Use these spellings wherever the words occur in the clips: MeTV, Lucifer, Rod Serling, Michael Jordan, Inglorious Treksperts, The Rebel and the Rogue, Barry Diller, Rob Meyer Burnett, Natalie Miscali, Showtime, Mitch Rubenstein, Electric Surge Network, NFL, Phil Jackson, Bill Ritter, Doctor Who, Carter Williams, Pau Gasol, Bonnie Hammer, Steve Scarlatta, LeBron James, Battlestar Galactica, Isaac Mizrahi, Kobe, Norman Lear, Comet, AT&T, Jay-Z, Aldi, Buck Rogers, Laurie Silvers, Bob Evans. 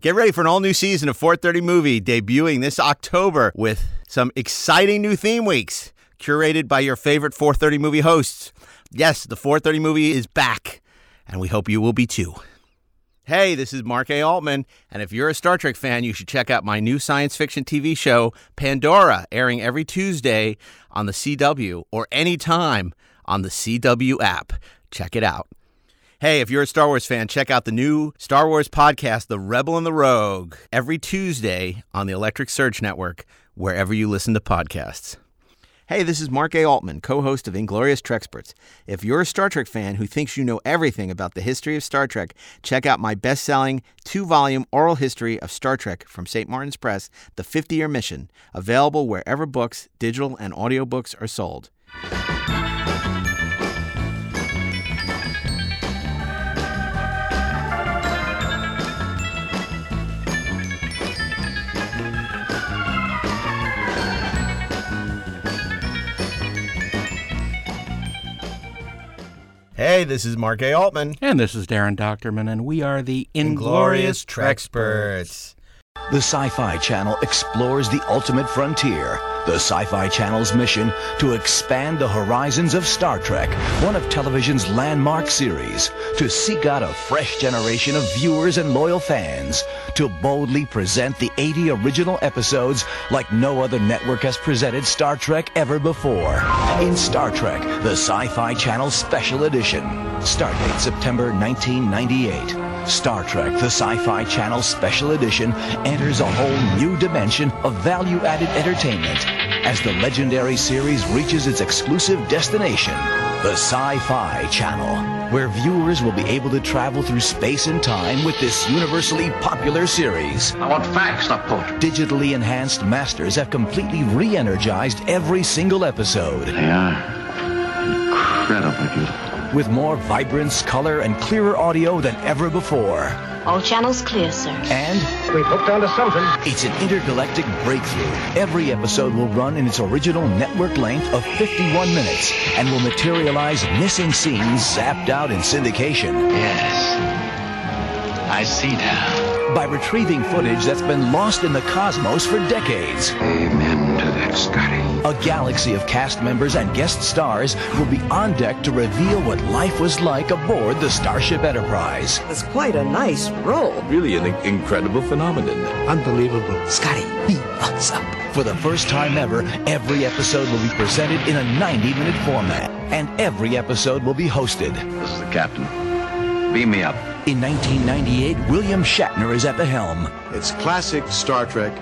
Get ready for an all-new season of 430 Movie debuting this October with some exciting new theme weeks curated by your favorite 430 Movie hosts. Yes, the 430 Movie is back, and we hope you will be too. Hey, this is Mark A. Altman, and if you're a Star Trek fan, you should check out my new science fiction TV show, Pandora, airing every Tuesday on The CW or anytime on the CW app. Check it out. Hey, if you're a Star Wars fan, check out the new Star Wars podcast, The Rebel and the Rogue, every Tuesday on the Electric Surge Network, wherever you listen to podcasts. Hey, this is Mark A. Altman, co-host of Inglorious Treksperts. If you're a Star Trek fan who thinks you know everything about the history of Star Trek, check out my best-selling 2-volume oral history of Star Trek from St. Martin's Press, The 50-Year Mission, available wherever books, digital and audiobooks are sold. Hey, this is Mark A. Altman. And this is Darren Dochterman, and we are the Inglorious Treksperts. The Sci-Fi Channel explores the ultimate frontier. The Sci-Fi Channel's mission to expand the horizons of Star Trek, one of television's landmark series, to seek out a fresh generation of viewers and loyal fans, to boldly present the 80 original episodes like no other network has presented Star Trek ever before. In Star Trek, the Sci-Fi Channel Special Edition. Stargate, September 1998. Star Trek, the Sci-Fi Channel Special Edition, enters a whole new dimension of value-added entertainment as the legendary series reaches its exclusive destination, the Sci-Fi Channel, where viewers will be able to travel through space and time with this universally popular series. I want facts, not poetry. Digitally enhanced masters have completely re-energized every single episode. They are incredibly beautiful, with more vibrance, color, and clearer audio than ever before. All channels clear, sir. And we've hooked onto something. It's an intergalactic breakthrough. Every episode will run in its original network length of 51 minutes and will materialize missing scenes zapped out in syndication. Yes, I see now. By retrieving footage that's been lost in the cosmos for decades. Amen to that, Scotty. A galaxy of cast members and guest stars will be on deck to reveal what life was like aboard the Starship Enterprise. It's quite a nice role. Really an incredible phenomenon. Unbelievable. Scotty, be what's up. For the first time ever, every episode will be presented in a 90-minute format. And every episode will be hosted. This is the captain. Beam me up. In 1998, William Shatner is at the helm. It's classic Star Trek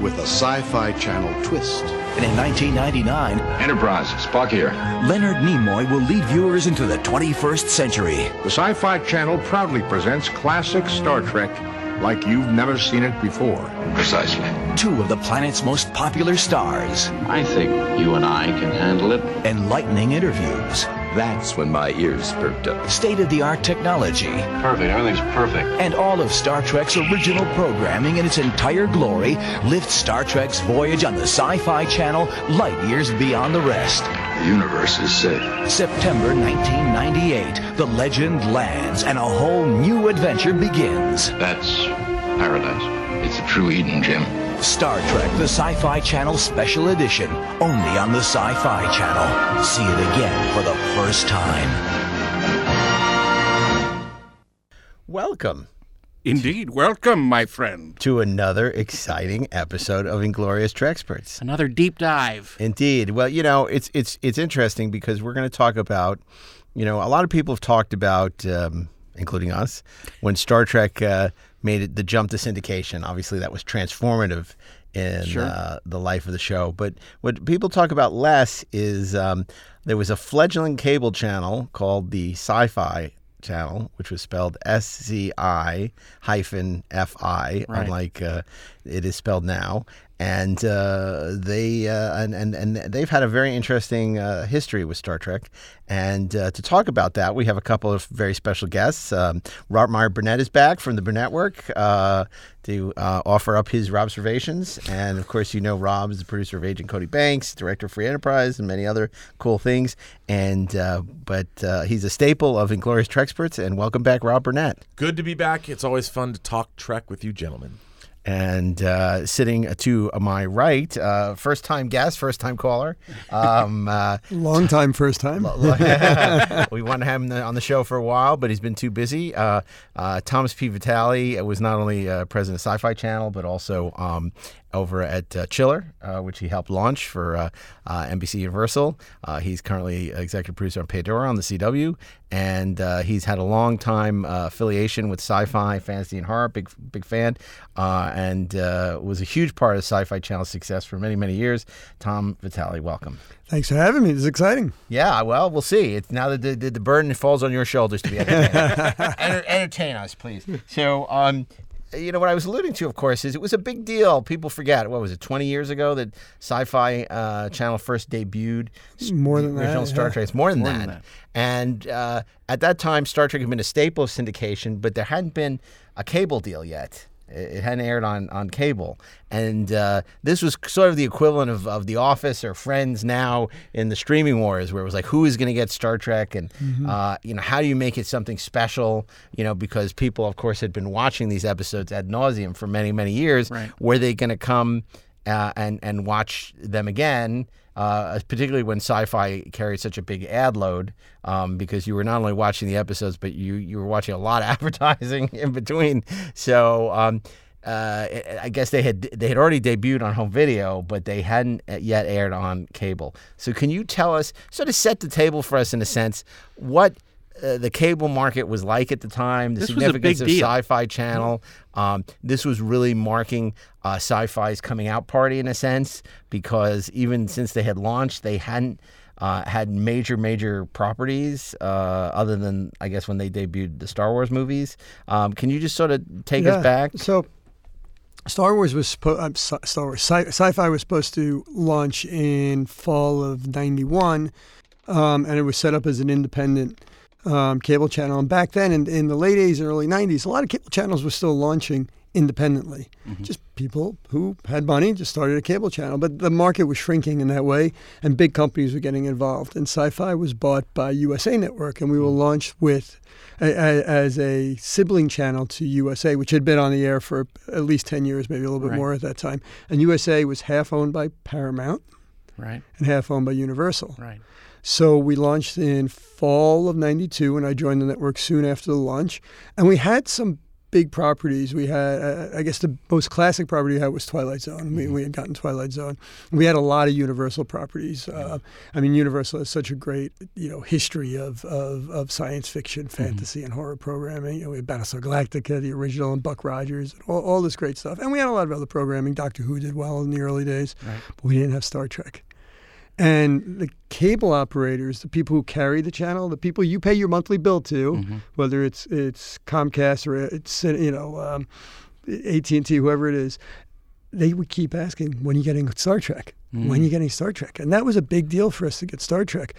with a Sci-Fi Channel twist. And in 1999... Enterprise, Spock here. Leonard Nimoy will lead viewers into the 21st century. The Sci-Fi Channel proudly presents classic Star Trek like you've never seen it before. Precisely. Two of the planet's most popular stars. I think you and I can handle it. Enlightening interviews. That's when my ears perked up. State-of-the-art technology. Perfect. Everything's perfect. And all of Star Trek's original programming in its entire glory lifts Star Trek's voyage on the Sci-Fi Channel light years beyond the rest. The universe is safe. September 1998, the legend lands and a whole new adventure begins. That's paradise. It's a true Eden, Jim. Star Trek, the Sci-Fi Channel Special Edition, only on the Sci-Fi Channel. See it again for the first time. Welcome. Indeed, welcome, my friend. To another exciting episode of Inglorious Treksperts. Another deep dive. Indeed. Well, you know, it's interesting because we're going to talk about, you know, a lot of people have talked about, including us, when Star Trek... made it the jump to syndication. Obviously, that was transformative in the life of the show. But what people talk about less is there was a fledgling cable channel called the Sci-Fi Channel, which was spelled SCI-FI, unlike it is spelled now. And they've had a very interesting history with Star Trek. And to talk about that, we have a couple of very special guests. Rob Meyer Burnett is back from the Burnett Work to offer up his observations. And, of course, you know Rob is the producer of Agent Cody Banks, director of Free Enterprise, and many other cool things. And But he's a staple of Inglorious Treksperts. And welcome back, Rob Burnett. Good to be back. It's always fun to talk Trek with you gentlemen. And sitting to my right, first-time guest, first-time caller. Long-time first-time. We wanted him on the show for a while, but he's been too busy. Thomas P. Vitale was not only president of Sci-Fi Channel, but also over at Chiller, which he helped launch for NBC Universal. He's currently executive producer on Pandora on The CW, and he's had a long-time affiliation with sci-fi, fantasy, and horror, big fan, and was a huge part of Sci-Fi Channel's success for many, many years. Tom Vitale, welcome. Thanks for having me. It's exciting. Yeah, well, we'll see. It's now that the burden falls on your shoulders to be entertained. Entertain us, please. So, you know, what I was alluding to, of course, is it was a big deal. People forget. What was it, 20 years ago that Sci-Fi Channel first debuted? More than that. Original Star Trek. It's more than that. And at that time, Star Trek had been a staple of syndication, but there hadn't been a cable deal yet. It hadn't aired on cable. And this was sort of the equivalent of The Office or Friends now in the streaming wars, where it was like, who is going to get Star Trek? And, you know, how do you make it something special? You know, because people, of course, had been watching these episodes ad nauseum for many, many years. Right. Were they going to come and watch them again? Particularly when Sci-Fi carried such a big ad load, because you were not only watching the episodes, but you were watching a lot of advertising in between. So I guess they had already debuted on home video, but they hadn't yet aired on cable. So can you tell us, sort of set the table for us in a sense, what the cable market was like at the time, the significance of Sci-Fi Channel. This was really marking Sci-Fi's coming out party in a sense, because even since they had launched, they hadn't had major properties other than, I guess, when they debuted the Star Wars movies. Can you just sort of take us back? So Sci-Fi was supposed to launch in fall of 91, and it was set up as an independent cable channel. And back then, in the late 80s and early 90s, a lot of cable channels were still launching independently. Mm-hmm. Just people who had money just started a cable channel. But the market was shrinking in that way, and big companies were getting involved. And Sci-Fi was bought by USA Network, and we were launched with as a sibling channel to USA, which had been on the air for at least 10 years, maybe a little bit more at that time. And USA was half owned by Paramount and half owned by Universal. Right. So we launched in fall of 92, and I joined the network soon after the launch. And we had some big properties. We had, I guess the most classic property we had was Twilight Zone. We had gotten Twilight Zone. We had a lot of Universal properties. I mean, Universal has such a great, you know, history of science fiction, fantasy, and horror programming. You know, we had Battlestar Galactica, the original, and Buck Rogers, and all this great stuff. And we had a lot of other programming. Doctor Who did well in the early days, but we didn't have Star Trek. And the cable operators, the people who carry the channel, the people you pay your monthly bill to, whether it's Comcast or it's, you know, AT&T, whoever it is, they would keep asking, when are you getting Star Trek? When are you getting Star Trek? And that was a big deal for us to get Star Trek.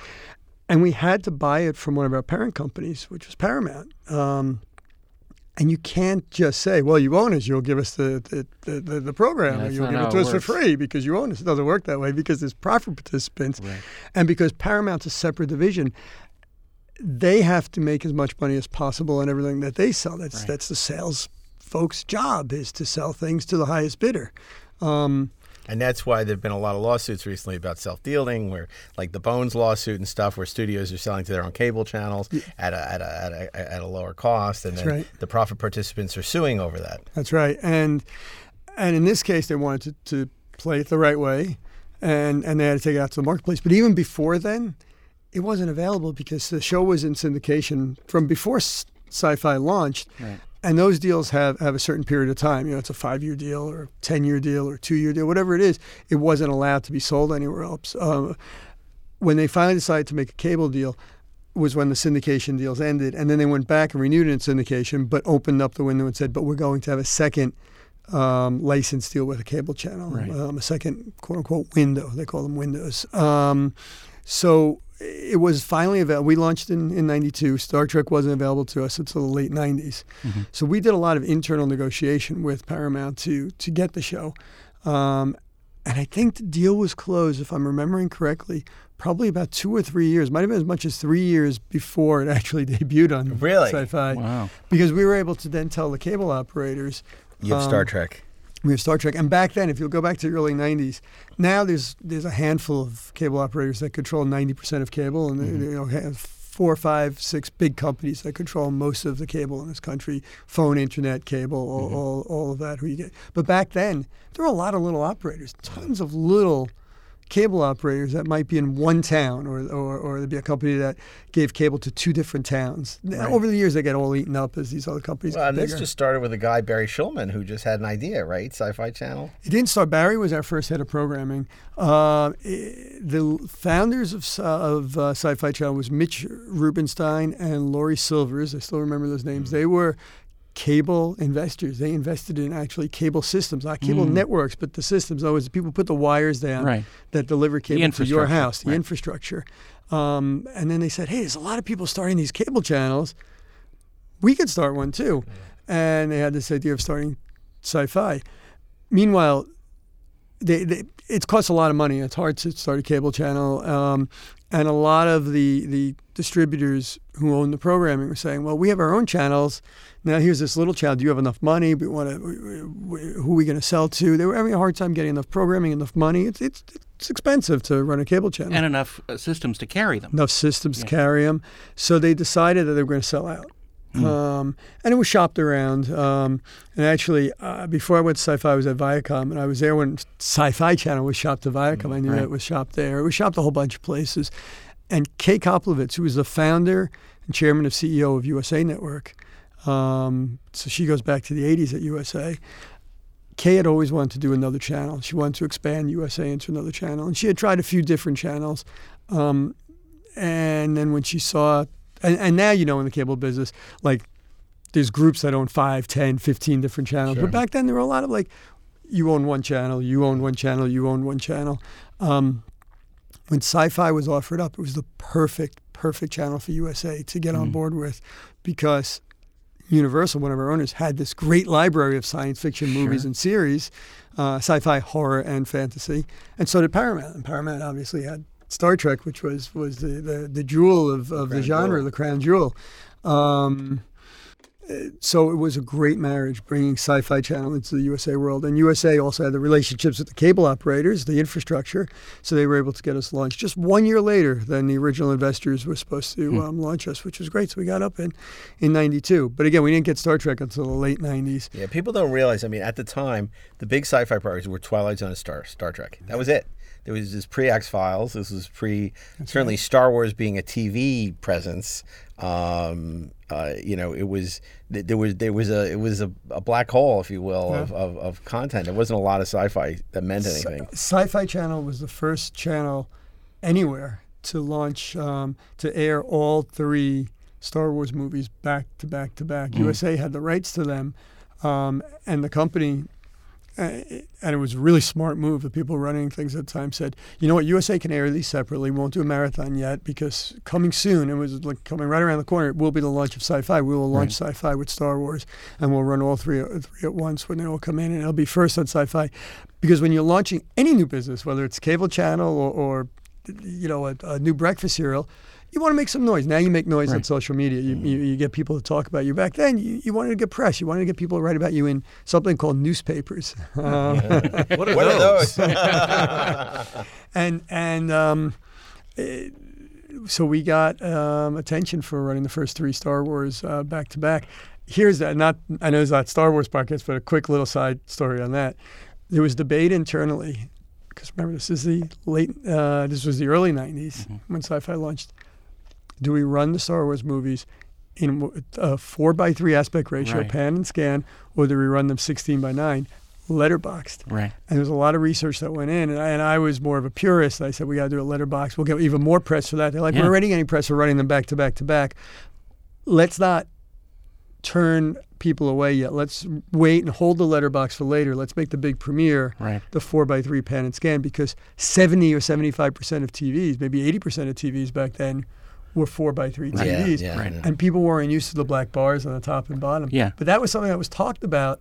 And we had to buy it from one of our parent companies, which was Paramount. And you can't just say, well, you own us, you'll give us the program, or you'll give it to us for free because you own us. It doesn't work that way because there's profit participants. Right. And because Paramount's a separate division, they have to make as much money as possible on everything that they sell. That's the sales folks' job, is to sell things to the highest bidder. And that's why there have been a lot of lawsuits recently about self-dealing, where like the Bones lawsuit and stuff, where studios are selling to their own cable channels at a lower cost, and the profit participants are suing over that. That's right. And in this case, they wanted to play it the right way, and they had to take it out to the marketplace. But even before then, it wasn't available because the show was in syndication from before Sci-Fi launched. Right. And those deals have a certain period of time. You know, it's a 5-year deal or a 10-year deal or a 2-year deal, whatever it is. It wasn't allowed to be sold anywhere else. When they finally decided to make a cable deal was when the syndication deals ended. And then they went back and renewed it in syndication, but opened up the window and said, but we're going to have a second license deal with a cable channel, right. A second quote-unquote window. They call them windows. So it was finally available. We launched in 92. Star Trek wasn't available to us until the late 90s. Mm-hmm. So we did a lot of internal negotiation with Paramount to get the show. And I think the deal was closed, if I'm remembering correctly, probably about 2 or 3 years. Might have been as much as 3 years before it actually debuted on Sci-Fi. Wow. Because we were able to then tell the cable operators, you have Star Trek. We have Star Trek. And back then, if you'll go back to the early 90s, now there's a handful of cable operators that control 90% of cable, and mm-hmm. they have 4, 5, 6 big companies that control most of the cable in this country, phone, internet, cable, mm-hmm. all of that. Who you get. But back then, there were a lot of little operators, tons of little cable operators that might be in one town, or there'd be a company that gave cable to 2 different towns. Right. Over the years, they get all eaten up as these other companies. Well, and this just started with a guy, Barry Schulman, who just had an idea, right? Sci-Fi Channel. It didn't start. Barry was our first head of programming. The founders of Sci-Fi Channel was Mitch Rubenstein and Laurie Silvers. I still remember those names. They were cable investors. They invested in actually cable systems, not cable networks, but the systems. Always the people put the wires down right. that deliver cable to your house, the right. infrastructure. And then they said, hey, there's a lot of people starting these cable channels. We could start one too. And they had this idea of starting Sci-Fi. Meanwhile, it costs a lot of money. It's hard to start a cable channel. And a lot of the distributors who own the programming were saying, well, we have our own channels. Now here's this little channel. Do you have enough money? We want to. Who are we going to sell to? They were having a hard time getting enough programming, enough money. It's expensive to run a cable channel. And enough systems to carry them. Enough systems to carry them. So they decided that they were going to sell out. And it was shopped around. And actually, before I went to Sci-Fi, I was at Viacom, and I was there when Sci-Fi Channel was shopped to Viacom. I knew it was shopped there. It was shopped a whole bunch of places. And Kay Koplovitz, who was the founder and chairman and CEO of USA Network, so she goes back to the 80s at USA. Kay had always wanted to do another channel. She wanted to expand USA into another channel. And she had tried a few different channels. And then when she saw... And now, in the cable business, like, there's groups that own 5, 10, 15 different channels. Sure. But back then, there were a lot of, like, you own one channel, you own one channel, you own one channel. When Sci-Fi was offered up, it was the perfect channel for USA to get on board with, because Universal, one of our owners, had this great library of science fiction movies and series, sci-fi, horror, and fantasy. And so did Paramount. And Paramount obviously had Star Trek, which was the jewel of the genre, the crown jewel. So it was a great marriage, bringing Sci-Fi Channel into the USA world. And USA also had the relationships with the cable operators, the infrastructure, so they were able to get us launched just 1 year later than the original investors were supposed to launch us, which was great. So we got up in 92. But again, we didn't get Star Trek until the late 90s. Yeah, people don't realize, I mean, at the time, the big sci-fi priorities were Twilight Zone and Star Trek. That was it. There was this pre-X-Files. This was certainly Star Wars being a TV presence. It was a black hole, if you will, of content. There wasn't a lot of sci-fi that meant anything. Sci-Fi Channel was the first channel anywhere to launch, to air all 3 Star Wars movies back to back to back. USA had the rights to them, and the company... And it was a really smart move. The people running things at the time said, you know what, USA can air these separately. We won't do a marathon yet, because coming soon, it was like coming right around the corner, it will be the launch of Sci-Fi. We will launch Sci-Fi with Star Wars, and we'll run all three at once when they all come in, and it'll be first on Sci-Fi. Because when you're launching any new business, whether it's cable channel or a new breakfast cereal, you want to make some noise. Now you make noise on social media. You get people to talk about you. Back then, you wanted to get press. You wanted to get people to write about you in something called newspapers. What are those? So we got attention for running the first 3 Star Wars back to back. Here's that. I know it's not Star Wars podcast, but a quick little side story on that. There was debate internally, because remember, this was the early 90s when Sci-Fi launched. Do we run the Star Wars movies in a 4:3 aspect ratio, pan and scan, or do we run them 16:9, letterboxed? Right. And there's a lot of research that went in, and I was more of a purist. I said, we got to do a letterbox. We'll get even more press for that. They're like, we're already getting press for running them back to back to back. Let's not turn people away yet. Let's wait and hold the letterbox for later. Let's make the big premiere, right, the 4x3 pan and scan, because 70 or 75% of TVs, maybe 80% of TVs back then, were 4x3 TVs. Yeah, yeah, right. And people weren't used to the black bars on the top and bottom. Yeah. But that was something that was talked about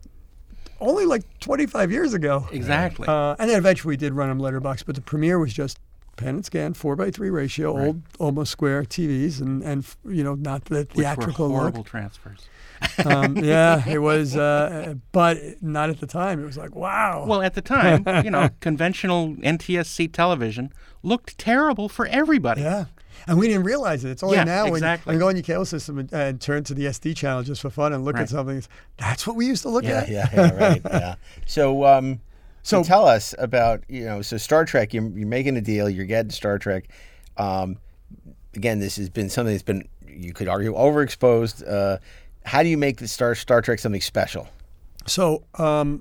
only like 25 years ago. Exactly. And then eventually we did run them letterbox, but the premiere was just pan and scan, 4x3 ratio, right, old, almost square TVs, and you know, not the theatrical look. Horrible transfers. Yeah, it was, but not at the time. It was like, wow. Well, at the time, you know, conventional NTSC television looked terrible for everybody. Yeah. And we didn't realize it. It's only now when you go on your cable system and turn to the SD channel just for fun and look at something. That's what we used to look at. So, so tell us about, you know, so Star Trek, you're making a deal. You're getting Star Trek. Again, this has been something that's been, you could argue, overexposed. How do you make the Star Trek something special? So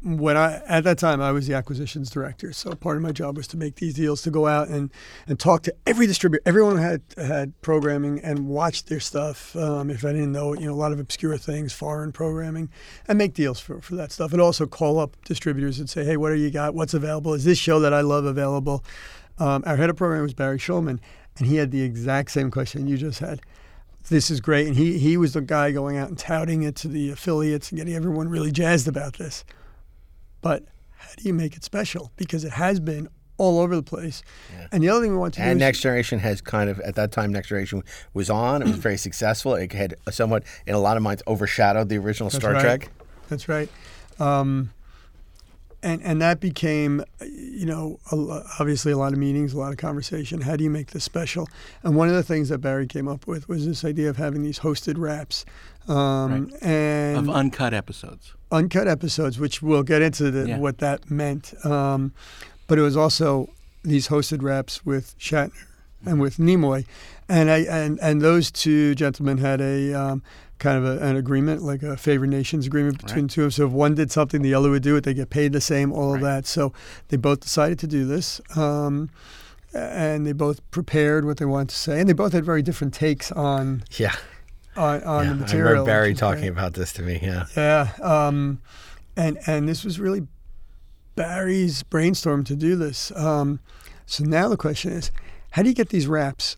when at that time, I was the acquisitions director. So part of my job was to make these deals, to go out and talk to every distributor. Everyone had programming and watched their stuff. If I didn't know it, you know, a lot of obscure things, foreign programming, and make deals for that stuff. And also call up distributors and say, hey, what do you got? What's available? Is this show that I love available? Our head of programming was Barry Schulman, and he had the exact same question you just had. This is great. And he was the guy going out and touting it to the affiliates and getting everyone really jazzed about this. But how do you make it special? Because it has been all over the place. Yeah. And the other thing we want to do is... And Next Generation has kind of, at that time, Next Generation was on. It was very successful. It had somewhat, in a lot of minds, overshadowed the original Star Trek. That's right. And that became, you know, obviously a lot of meetings, a lot of conversation. How do you make this special? And one of the things that Barry came up with was this idea of having these hosted wraps. And of uncut episodes. Uncut episodes, which we'll get into what that meant. But it was also these hosted wraps with Shatner and with Nimoy. And those two gentlemen had a... kind of an agreement, like a favored nations agreement between two of them. So if one did something, the other would do it. They get paid the same, all of that. So they both decided to do this, and they both prepared what they wanted to say, and they both had very different takes on the material. I remember Barry talking about this to me. And this was really Barry's brainstorm to do this. So now the question is, how do you get these wraps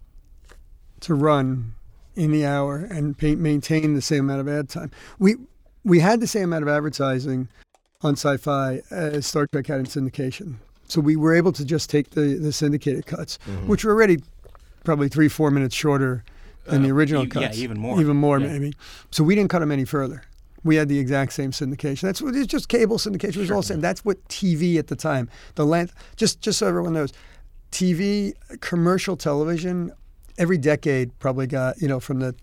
to run in the hour and maintain the same amount of ad time? We had the same amount of advertising on Sci-Fi as Star Trek had in syndication. So we were able to just take the syndicated cuts, which were already probably 3-4 minutes shorter than the original cuts. Yeah, even more. Maybe. So we didn't cut them any further. We had the exact same syndication. That's what it's just cable syndication. It was all the same. That's what TV at the time, the length, just so everyone knows, TV, commercial television, every decade probably got, you know, from the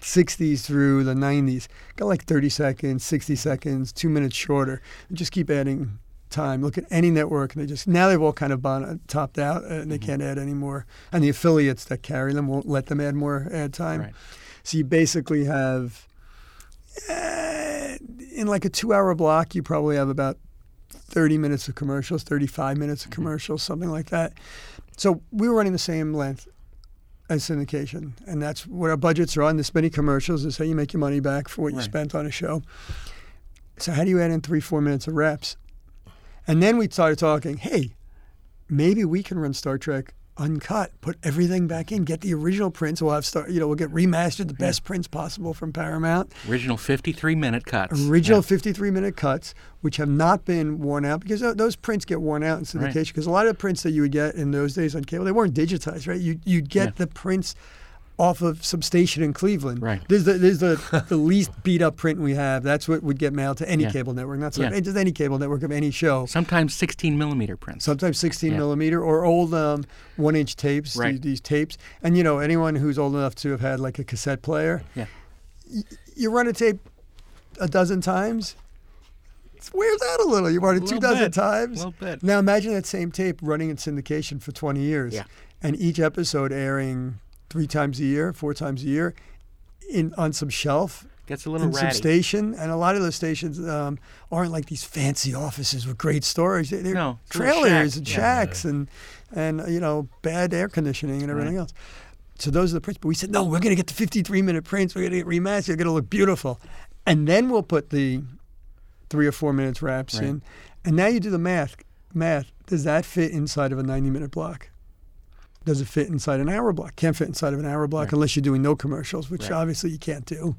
60s through the 90s, got like 30 seconds, 60 seconds, 2 minutes shorter. And just keep adding time. Look at any network, and now they've all kind of topped out, and they can't add any more. And the affiliates that carry them won't let them add more ad time. Right. So you basically have, in like a 2-hour block, you probably have about 30 minutes of commercials, 35 minutes of commercials, something like that. So we were running the same length as syndication, and that's what our budgets are on. This many commercials is how you make your money back for what you spent on a show. So how do you add in 3-4 minutes of reps? And then we started talking, hey, maybe we can run Star Trek uncut, put everything back in, get the original prints. We'll have we'll get remastered, the best prints possible from Paramount. Original 53-minute cuts. Original 53-minute cuts, which have not been worn out, because those prints get worn out in syndication. Because a lot of the prints that you would get in those days on cable, they weren't digitized, right? You'd get the prints off of some station in Cleveland. Right. There's the the least beat up print we have. That's what would get mailed to any cable network, just any cable network of any show. Sometimes 16mm prints. Sometimes 16mm or old 1-inch tapes. Right. These tapes, and you know, anyone who's old enough to have had like a cassette player, you run a tape a dozen times, it wears out a little. You run it 24 times. A little bit. Now imagine that same tape running in syndication for 20 years, and each episode airing 3 times a year, 4 times a year, on some shelf. Gets a little ratty. Some station, and a lot of those stations aren't like these fancy offices with great storage. They're trailers and shacks and you know, bad air conditioning and everything else. So those are the prints. But we said, no, we're going to get the 53-minute prints. We're going to get remastered. They're going to look beautiful. and then we'll put the 3 or 4 minutes wraps right. in. And now you do the math. Does that fit inside of a 90-minute block? Does it fit inside an hour block? Can't fit inside of an hour block right. unless you're doing no commercials, which right. obviously you can't do.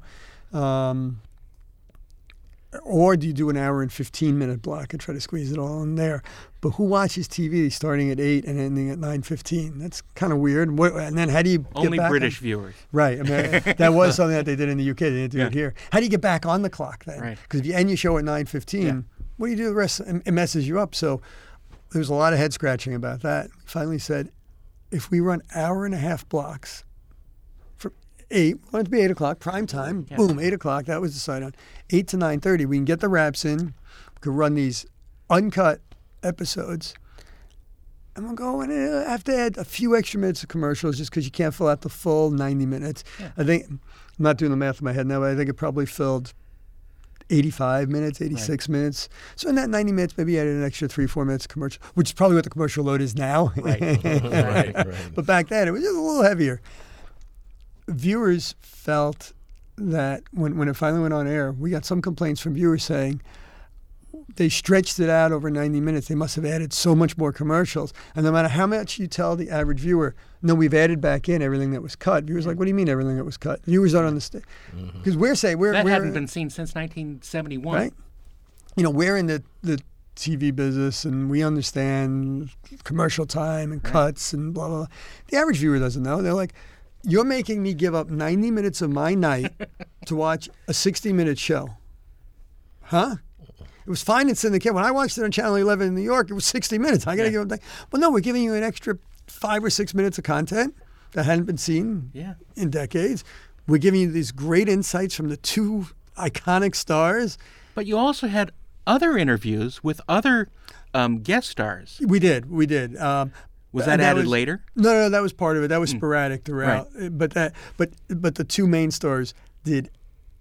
Or do you do an hour and 15-minute block and try to squeeze it all in there? But who watches TV starting at 8 and ending at 9:15? That's kind of weird. And then how do you get only back British on? Viewers. Right. I mean, that was something that they did in the UK. They didn't do yeah. it here. How do you get back on the clock then? Because right. if you end your show at 9:15, yeah. what do you do the rest? It messes you up. So there's a lot of head-scratching about that. Finally said, if we run hour-and-a-half blocks from 8, well, it'd be 8 o'clock, prime time, yeah. boom, 8 o'clock, that was the sign on. 8 to 9:30, we can get the wraps in, we can run these uncut episodes, and we'll go and have to add a few extra minutes of commercials just because you can't fill out the full 90 minutes. Yeah. I think, I'm not doing the math in my head now, but I think it probably filled 85 minutes, 86 right. minutes. So in that 90 minutes, maybe you added an extra 3-4 minutes commercial, which is probably what the commercial load is now. Right. right, right. But back then, it was just a little heavier. Viewers felt that when it finally went on air, we got some complaints from viewers saying they stretched it out over 90 minutes. They must have added so much more commercials. And no matter how much you tell the average viewer, no, we've added back in everything that was cut. Viewers are like, what do you mean everything that was cut? Viewers don't understand. Because mm-hmm. That hadn't been seen since 1971. Right? You know, we're in the TV business, and we understand commercial time and right. cuts and blah, blah, blah. The average viewer doesn't know. They're like, you're making me give up 90 minutes of my night to watch a 60-minute show. Huh? It was fine in syndication. When I watched it on Channel 11 in New York, it was 60 minutes. I got to give them that. Well, no, we're giving you an extra 5 or 6 minutes of content that hadn't been seen yeah. in decades. We're giving you these great insights from the two iconic stars. But you also had other interviews with other guest stars. We did. Was that added later? No, that was part of it. That was sporadic throughout. Right. But the two main stars did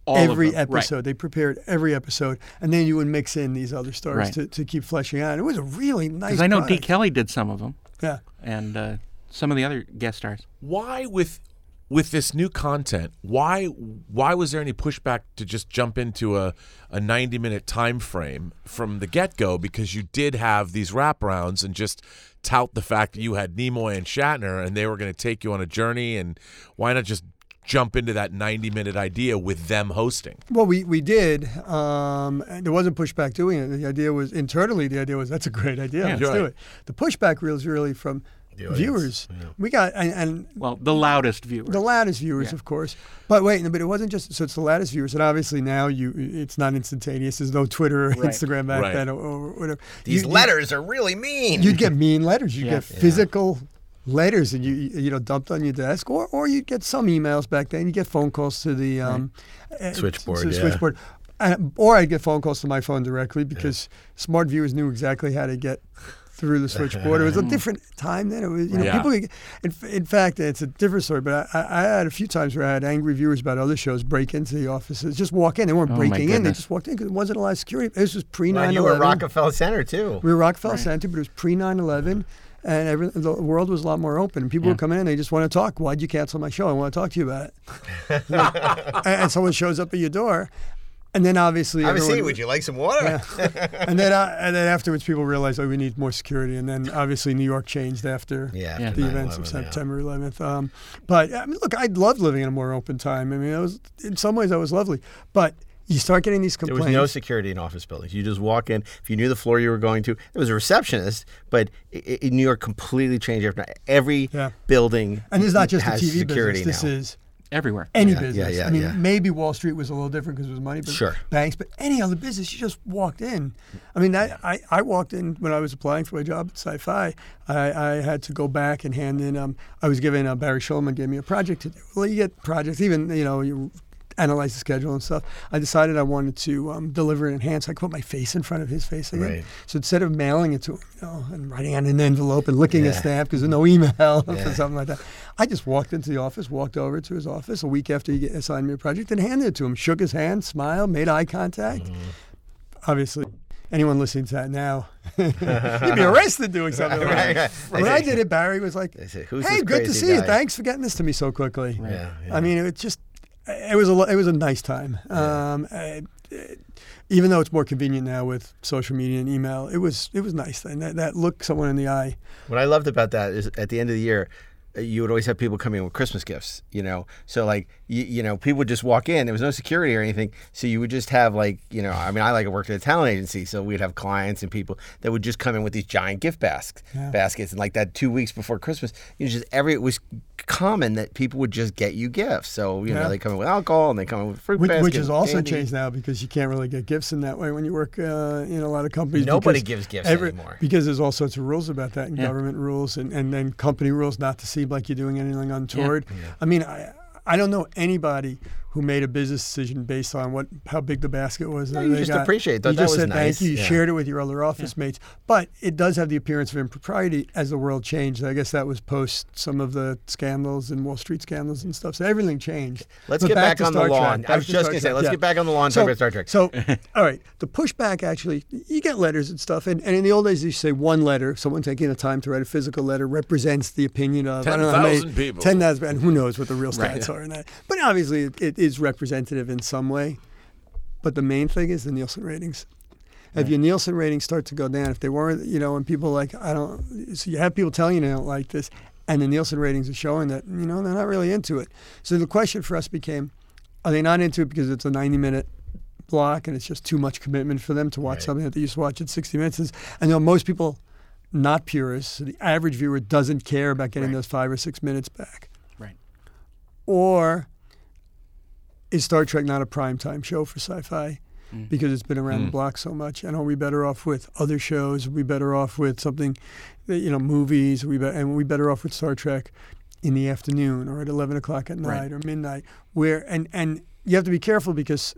every episode. Right. They prepared every episode, and then you would mix in these other stars right. to keep fleshing out. It was a really nice Because I know product. D. Kelly did some of them. Yeah. And some of the other guest stars. Why, with this new content, why was there any pushback to just jump into a 90-minute time frame from the get-go? Because you did have these wraparounds and just tout the fact that you had Nimoy and Shatner, and they were going to take you on a journey, and why not just jump into that 90-minute idea with them hosting? Well, we did. There wasn't pushback doing it. The idea was, that's a great idea. Yeah, let's do it. The pushback was really from viewers. Yeah. We got, and the loudest viewers. The loudest viewers, yeah. of course. But it wasn't just, so it's the loudest viewers. And obviously now it's not instantaneous. There's no Twitter or right. Instagram back right. then or whatever. These letters are really mean. You'd get mean letters. You'd get physical letters and you dumped on your desk, or you'd get some emails back then. You get phone calls to the switchboard, switchboard. Or I'd get phone calls to my phone directly because smart viewers knew exactly how to get through the switchboard. It was a different time then. It was people. In fact, it's a different story. But I had a few times where I had angry viewers about other shows break into the offices, just walk in. They weren't breaking in. They just walked in because it wasn't a lot of security. This was pre 9/11. You were Rockefeller Center too. We were Rockefeller right. Center, but it was pre 9/11. And the world was a lot more open. And people would come in and they just want to talk. Why'd you cancel my show? I want to talk to you about it. and someone shows up at your door. And then obviously would you like some water? Yeah. and then afterwards people realized, we need more security. And then obviously New York changed after the events of September 11th. But I mean, look, I loved living in a more open time. I mean, in some ways that was lovely. But you start getting these complaints. There was no security in office buildings. You just walk in. If you knew the floor you were going to, there was a receptionist, but New York completely changed every building. And this is not just the TV business. This is everywhere. Any business. Yeah, yeah, I mean, maybe Wall Street was a little different because it was money, but banks, but any other business, you just walked in. I mean, I walked in when I was applying for my job at Sci-Fi. I had to go back and hand in. I was given Barry Schulman gave me a project to do. Well, you get projects, even you analyze the schedule and stuff. I decided I wanted to deliver it in hand, so I could put my face in front of his face again. Right. So instead of mailing it to him and writing on an envelope and licking a stamp because there's no email or something like that, I just walked into the office, walked over to his office a week after he assigned me a project and handed it to him, shook his hand, smiled, made eye contact. Mm-hmm. Obviously, anyone listening to that now, you'd be arrested doing something like that. Right. When I did it, Barry was like, hey, good to see you. Thanks for getting this to me so quickly. Right. Yeah, yeah. I mean, it just... It was a nice time. Yeah. Even though it's more convenient now with social media and email, it was nice. And that look someone in the eye. What I loved about that is at the end of the year, you would always have people come in with Christmas gifts, you know? So, like, you know, people would just walk in. There was no security or anything. So you would just have, like, you know, I mean, I worked at a talent agency, so we'd have clients and people that would just come in with these giant gift baskets. And, like, that 2 weeks before Christmas, it was common that people would just get you gifts. So, you know, they come in with alcohol and they come in with fruit baskets. Which has also changed now because you can't really get gifts in that way when you work in a lot of companies. Nobody gives gifts anymore. Because there's all sorts of rules about that and government rules and then company rules not to see like you're doing anything untoward. Yeah. I mean, I don't know anybody who made a business decision based on how big the basket was. No, you just appreciate that. You just said thank you. You shared it with your other office mates. But it does have the appearance of impropriety as the world changed. I guess that was post some of the scandals and Wall Street scandals and stuff. So everything changed. Let's get back on the lawn. I was just going to say, let's get back on the lawn and talk about Star Trek. So, all right, the pushback actually, you get letters and stuff. And in the old days, you say one letter, someone taking the time to write a physical letter, represents the opinion of 10,000 people. 10,000, and who knows what the real stats are in that. But obviously, it is representative in some way, but the main thing is the Nielsen ratings. If your Nielsen ratings start to go down, if they weren't, you know, and people like, so you have people telling you they don't like this, and the Nielsen ratings are showing that, you know, they're not really into it. So the question for us became, are they not into it because it's a 90-minute block and it's just too much commitment for them to watch something that they used to watch at 60 minutes? And you know, most people, not purists, so the average viewer doesn't care about getting those 5 or 6 minutes back. Right. Or is Star Trek not a primetime show for sci-fi because it's been around the block so much? And are we better off with other shows? Are we better off with something, you know, movies? Are we better off with Star Trek in the afternoon or at 11 o'clock at night or midnight? And you have to be careful because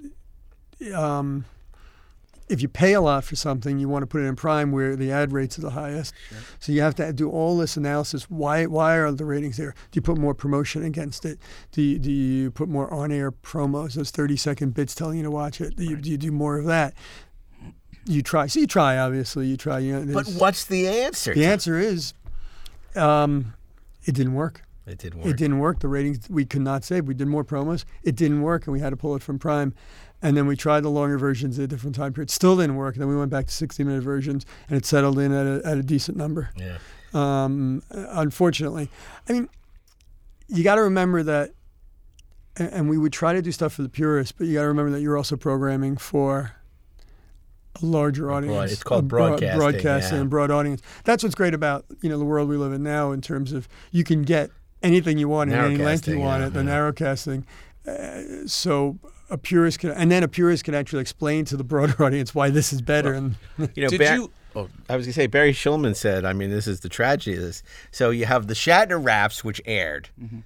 if you pay a lot for something, you want to put it in Prime where the ad rates are the highest. Sure. So you have to do all this analysis. Why are the ratings there? Do you put more promotion against it? Do you put more on-air promos, those 30-second bits telling you to watch it? Do you do more of that? You try, obviously. You know, but what's the answer? The answer is it didn't work. It didn't work. The ratings we could not save. We did more promos. It didn't work, and we had to pull it from Prime. And then we tried the longer versions at a different time period. Still didn't work. And then we went back to 60-minute versions, and it settled in at a decent number. Yeah. Unfortunately. I mean, you got to remember that, and we would try to do stuff for the purists, but you got to remember that you're also programming for a larger audience. Right. It's called broadcasting. Broadcasting and broad audience. That's what's great about, you know, the world we live in now in terms of you can get anything you want in any length you want the narrowcasting. So a purist can actually explain to the broader audience why this is better. Well, and you know, I was going to say, Barry Schulman said, I mean, this is the tragedy of this. So you have the Shatner raps, which aired. Mm-hmm.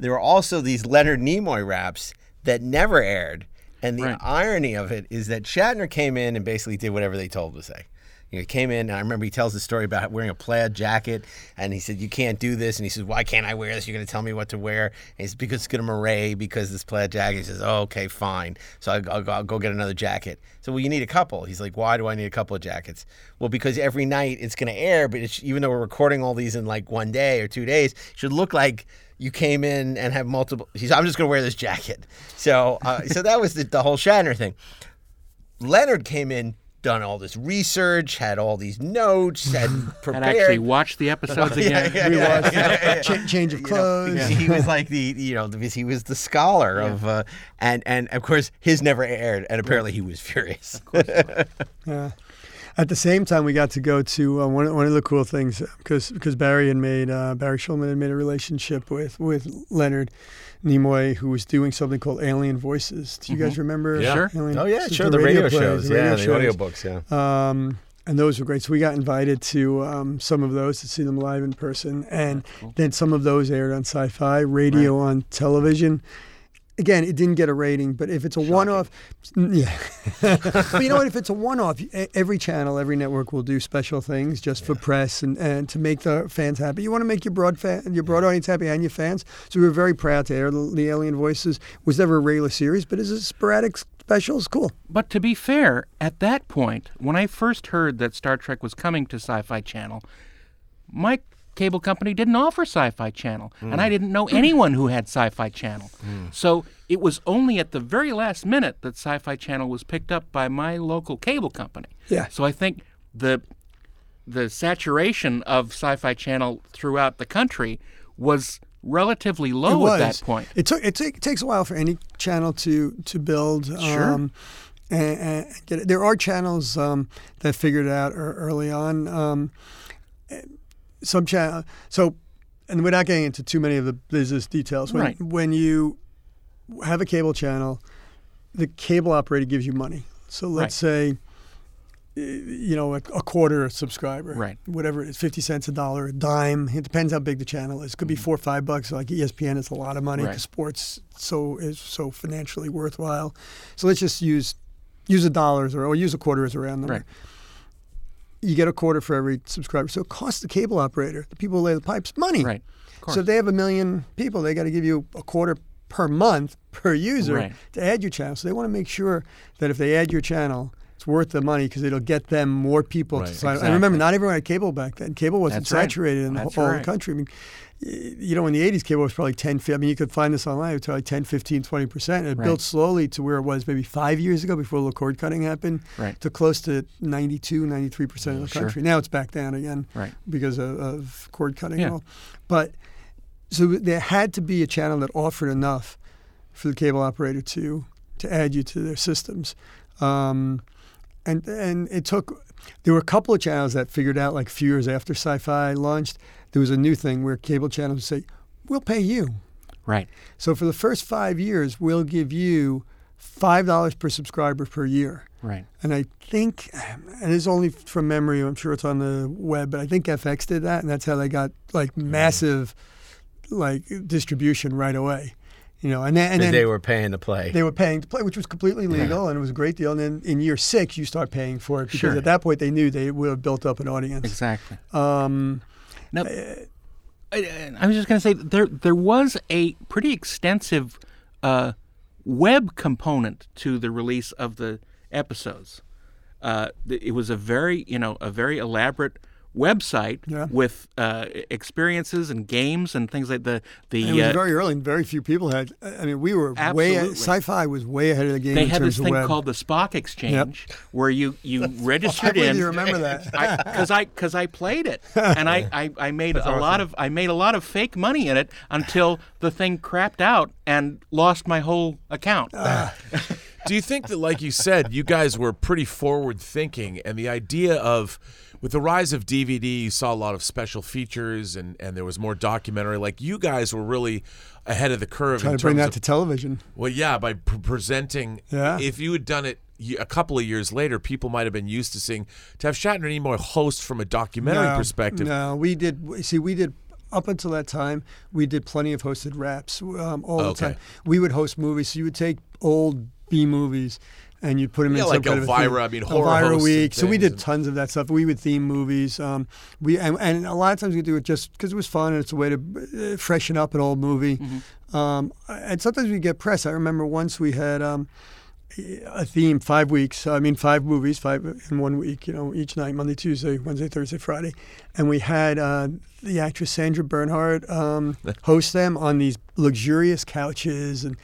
There were also these Leonard Nimoy raps that never aired. And the irony of it is that Shatner came in and basically did whatever they told him to say. You know, he came in, and I remember he tells the story about wearing a plaid jacket, and he said, you can't do this. And he says, why can't I wear this? You're going to tell me what to wear. And he says, because it's going to moray, because this plaid jacket. He says, oh, okay, fine. So I'll go get another jacket. So, well, you need a couple. He's like, why do I need a couple of jackets? Well, because every night it's going to air, but even though we're recording all these in like one day or 2 days, it should look like you came in and have multiple. He said, I'm just going to wear this jacket. So, so that was the whole Shatner thing. Leonard came in, done all this research, had all these notes, had prepared. And actually watched the episodes again. Change of clothes. You know, he was like the scholar of, and of course his never aired, and apparently he was furious. Of course. At the same time, we got to go to one of the cool things because Barry Schulman had made a relationship with Leonard Nimoy, who was doing something called Alien Voices. Do you guys remember? Yeah, sure. Sure. The radio shows, the audiobooks, yeah. And those were great. So we got invited to some of those to see them live in person, and then some of those aired on Sci-Fi, radio on television. Again, it didn't get a rating, but if it's a one-off, but you know what? If it's a one-off, every channel, every network will do special things just for press and to make the fans happy. You want to make your broad audience happy and your fans. So we were very proud to air the Alien Voices. It was never a regular series, but as a sporadic special, it's cool. But to be fair, at that point, when I first heard that Star Trek was coming to Sci-Fi Channel, my cable company didn't offer Sci-Fi Channel, and I didn't know anyone who had Sci-Fi Channel. So it was only at the very last minute that Sci-Fi Channel was picked up by my local cable company. Yeah. So I think the saturation of Sci-Fi Channel throughout the country was relatively low at that point. It takes a while for any channel to build. Sure. And get it. There are channels that figured it out early on. Some channel. So, and we're not getting into too many of the business details. When you have a cable channel, the cable operator gives you money. So let's say, you know, a quarter a subscriber, whatever it is, 50 cents, a dollar, a dime. It depends how big the channel is. It could be $4 or $5. Like ESPN is a lot of money because sports is so financially worthwhile. So let's just use a dollar or use a quarter as a round number. Right. You get a quarter for every subscriber. So it costs the cable operator, the people who lay the pipes, money. Right. Of course. So if they have 1 million people, they got to give you a quarter per month per user to add your channel. So they want to make sure that if they add your channel, it's worth the money because it'll get them more people. Right. Exactly. And remember, not everyone had cable back then. Cable wasn't saturated in the whole country. I mean, you know, in the 80s, cable was probably 10, I mean, you could find this online, it was probably 10, 15, 20%. And it built slowly to where it was maybe 5 years ago before the cord cutting happened to close to 92, 93% of the country. Now it's back down again because of cord cutting. Yeah. But so there had to be a channel that offered enough for the cable operator to add you to their systems. And it took. There were a couple of channels that figured out, like a few years after Sci-Fi launched, there was a new thing where cable channels would say, "We'll pay you." Right. So for the first 5 years, we'll give you $5 per subscriber per year. Right. And I think, and it's only from memory. I'm sure it's on the web, but I think FX did that, and that's how they got like massive, like distribution right away. You know, and then they were paying to play. They were paying to play, which was completely legal, and it was a great deal. And then in year 6, you start paying for it because at that point they knew they would have built up an audience. Exactly. Now, I was just going to say there was a pretty extensive web component to the release of the episodes. It was a very elaborate website with experiences and games and things like the. And it was very early, and very few people had. I mean, we were Sci-Fi was way ahead of the game. They had this thing called the Spock Exchange, where you registered in. You remember that? Because I played it, and I made a lot of fake money in it until the thing crapped out and lost my whole account. Do you think that, like you said, you guys were pretty forward thinking, and the idea of, with the rise of DVD, you saw a lot of special features, and there was more documentary. Like, you guys were really ahead of the curve. Trying to bring that to television. Well, yeah, by presenting. Yeah. If you had done it a couple of years later, people might have been used to seeing. To have Shatner and Nimoy host from a documentary perspective. No, we did. See, we did. Up until that time, we did plenty of hosted wraps all the time. We would host movies. So you would take old B-movies. And you put them in like some kind of horror Elvira Week. So we did tons of that stuff. We would theme movies. And a lot of times we do it just because it was fun and it's a way to freshen up an old movie. Mm-hmm. And sometimes we get press. I remember once we had a theme, 5 weeks. I mean, 5 movies, 5 in 1 week. You know, each night, Monday, Tuesday, Wednesday, Thursday, Friday. And we had the actress Sandra Bernhard host them on these luxurious couches, and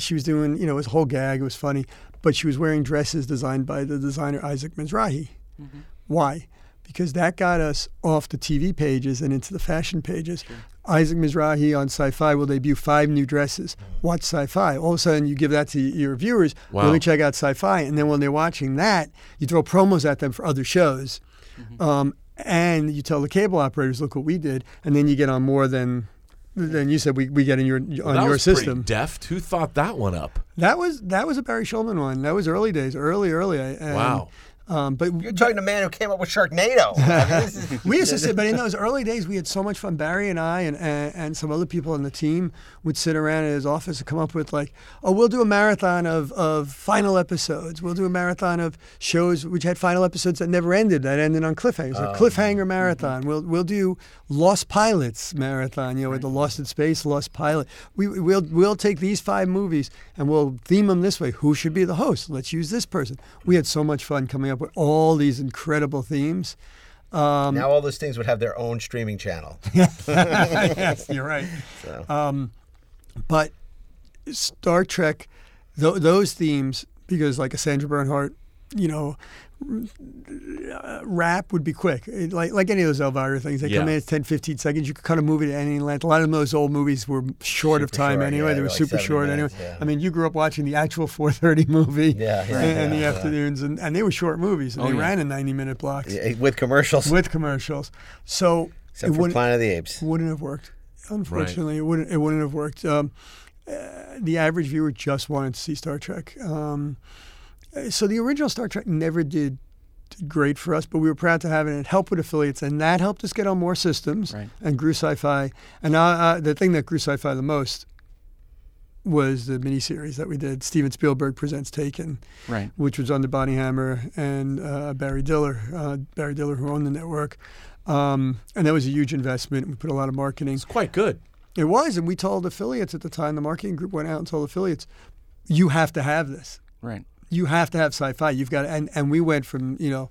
she was doing. You know, it was a whole gag. It was funny. But she was wearing dresses designed by the designer Isaac Mizrahi. Mm-hmm. Why? Because that got us off the TV pages and into the fashion pages. Sure. Isaac Mizrahi on Sci-Fi will debut 5 new dresses. Watch Sci-Fi. All of a sudden, you give that to your viewers. Wow. Let me check out Sci-Fi. And then when they're watching that, you throw promos at them for other shows. Mm-hmm. And you tell the cable operators, look what we did. And then you get on more than... Then you said we get in your system. That was pretty deft. Who thought that one up? That was a Barry Schulman one. That was early days, early. And, wow. But you're talking to a man who came up with Sharknado. I mean, we used to sit, but in those early days, we had so much fun. Barry and I and some other people on the team would sit around in his office and come up with like, oh, we'll do a marathon of final episodes. We'll do a marathon of shows which had final episodes that never ended, that ended on cliffhangers. A cliffhanger marathon. Mm-hmm. We'll do Lost Pilots marathon. You know, with the Lost in Space, Lost Pilot. We'll take these 5 movies and we'll theme them this way. Who should be the host? Let's use this person. We had so much fun coming up with all these incredible themes. Now all those things would have their own streaming channel. Yes, you're right. So. But Star Trek, those themes, because like a Sandra Bernhardt, you know, rap would be quick. Like any of those Elvira things. They come in at 10, 15 seconds. You could cut a movie to any length. A lot of those old movies were short of time anyway. Yeah, they were like super short minutes, anyway. Yeah. I mean, you grew up watching the actual 4:30 movie in the afternoons, and they were short movies, and they ran in 90-minute blocks. Yeah, with commercials. So except for Planet of the Apes. Wouldn't have worked. Unfortunately, it wouldn't have worked. The average viewer just wanted to see Star Trek. So the original Star Trek never did great for us, but we were proud to have it. It helped with affiliates, and that helped us get on more systems and grew Sci-Fi. And the thing that grew Sci-Fi the most was the miniseries that we did, Steven Spielberg Presents Taken, which was under Bonnie Hammer and Barry Diller, who owned the network. And that was a huge investment. We put a lot of marketing. It's quite good. It was, and we told affiliates at the time, the marketing group went out and told affiliates, you have to have this. Right. You have to have Sci-Fi. You've got to, and we went from, you know,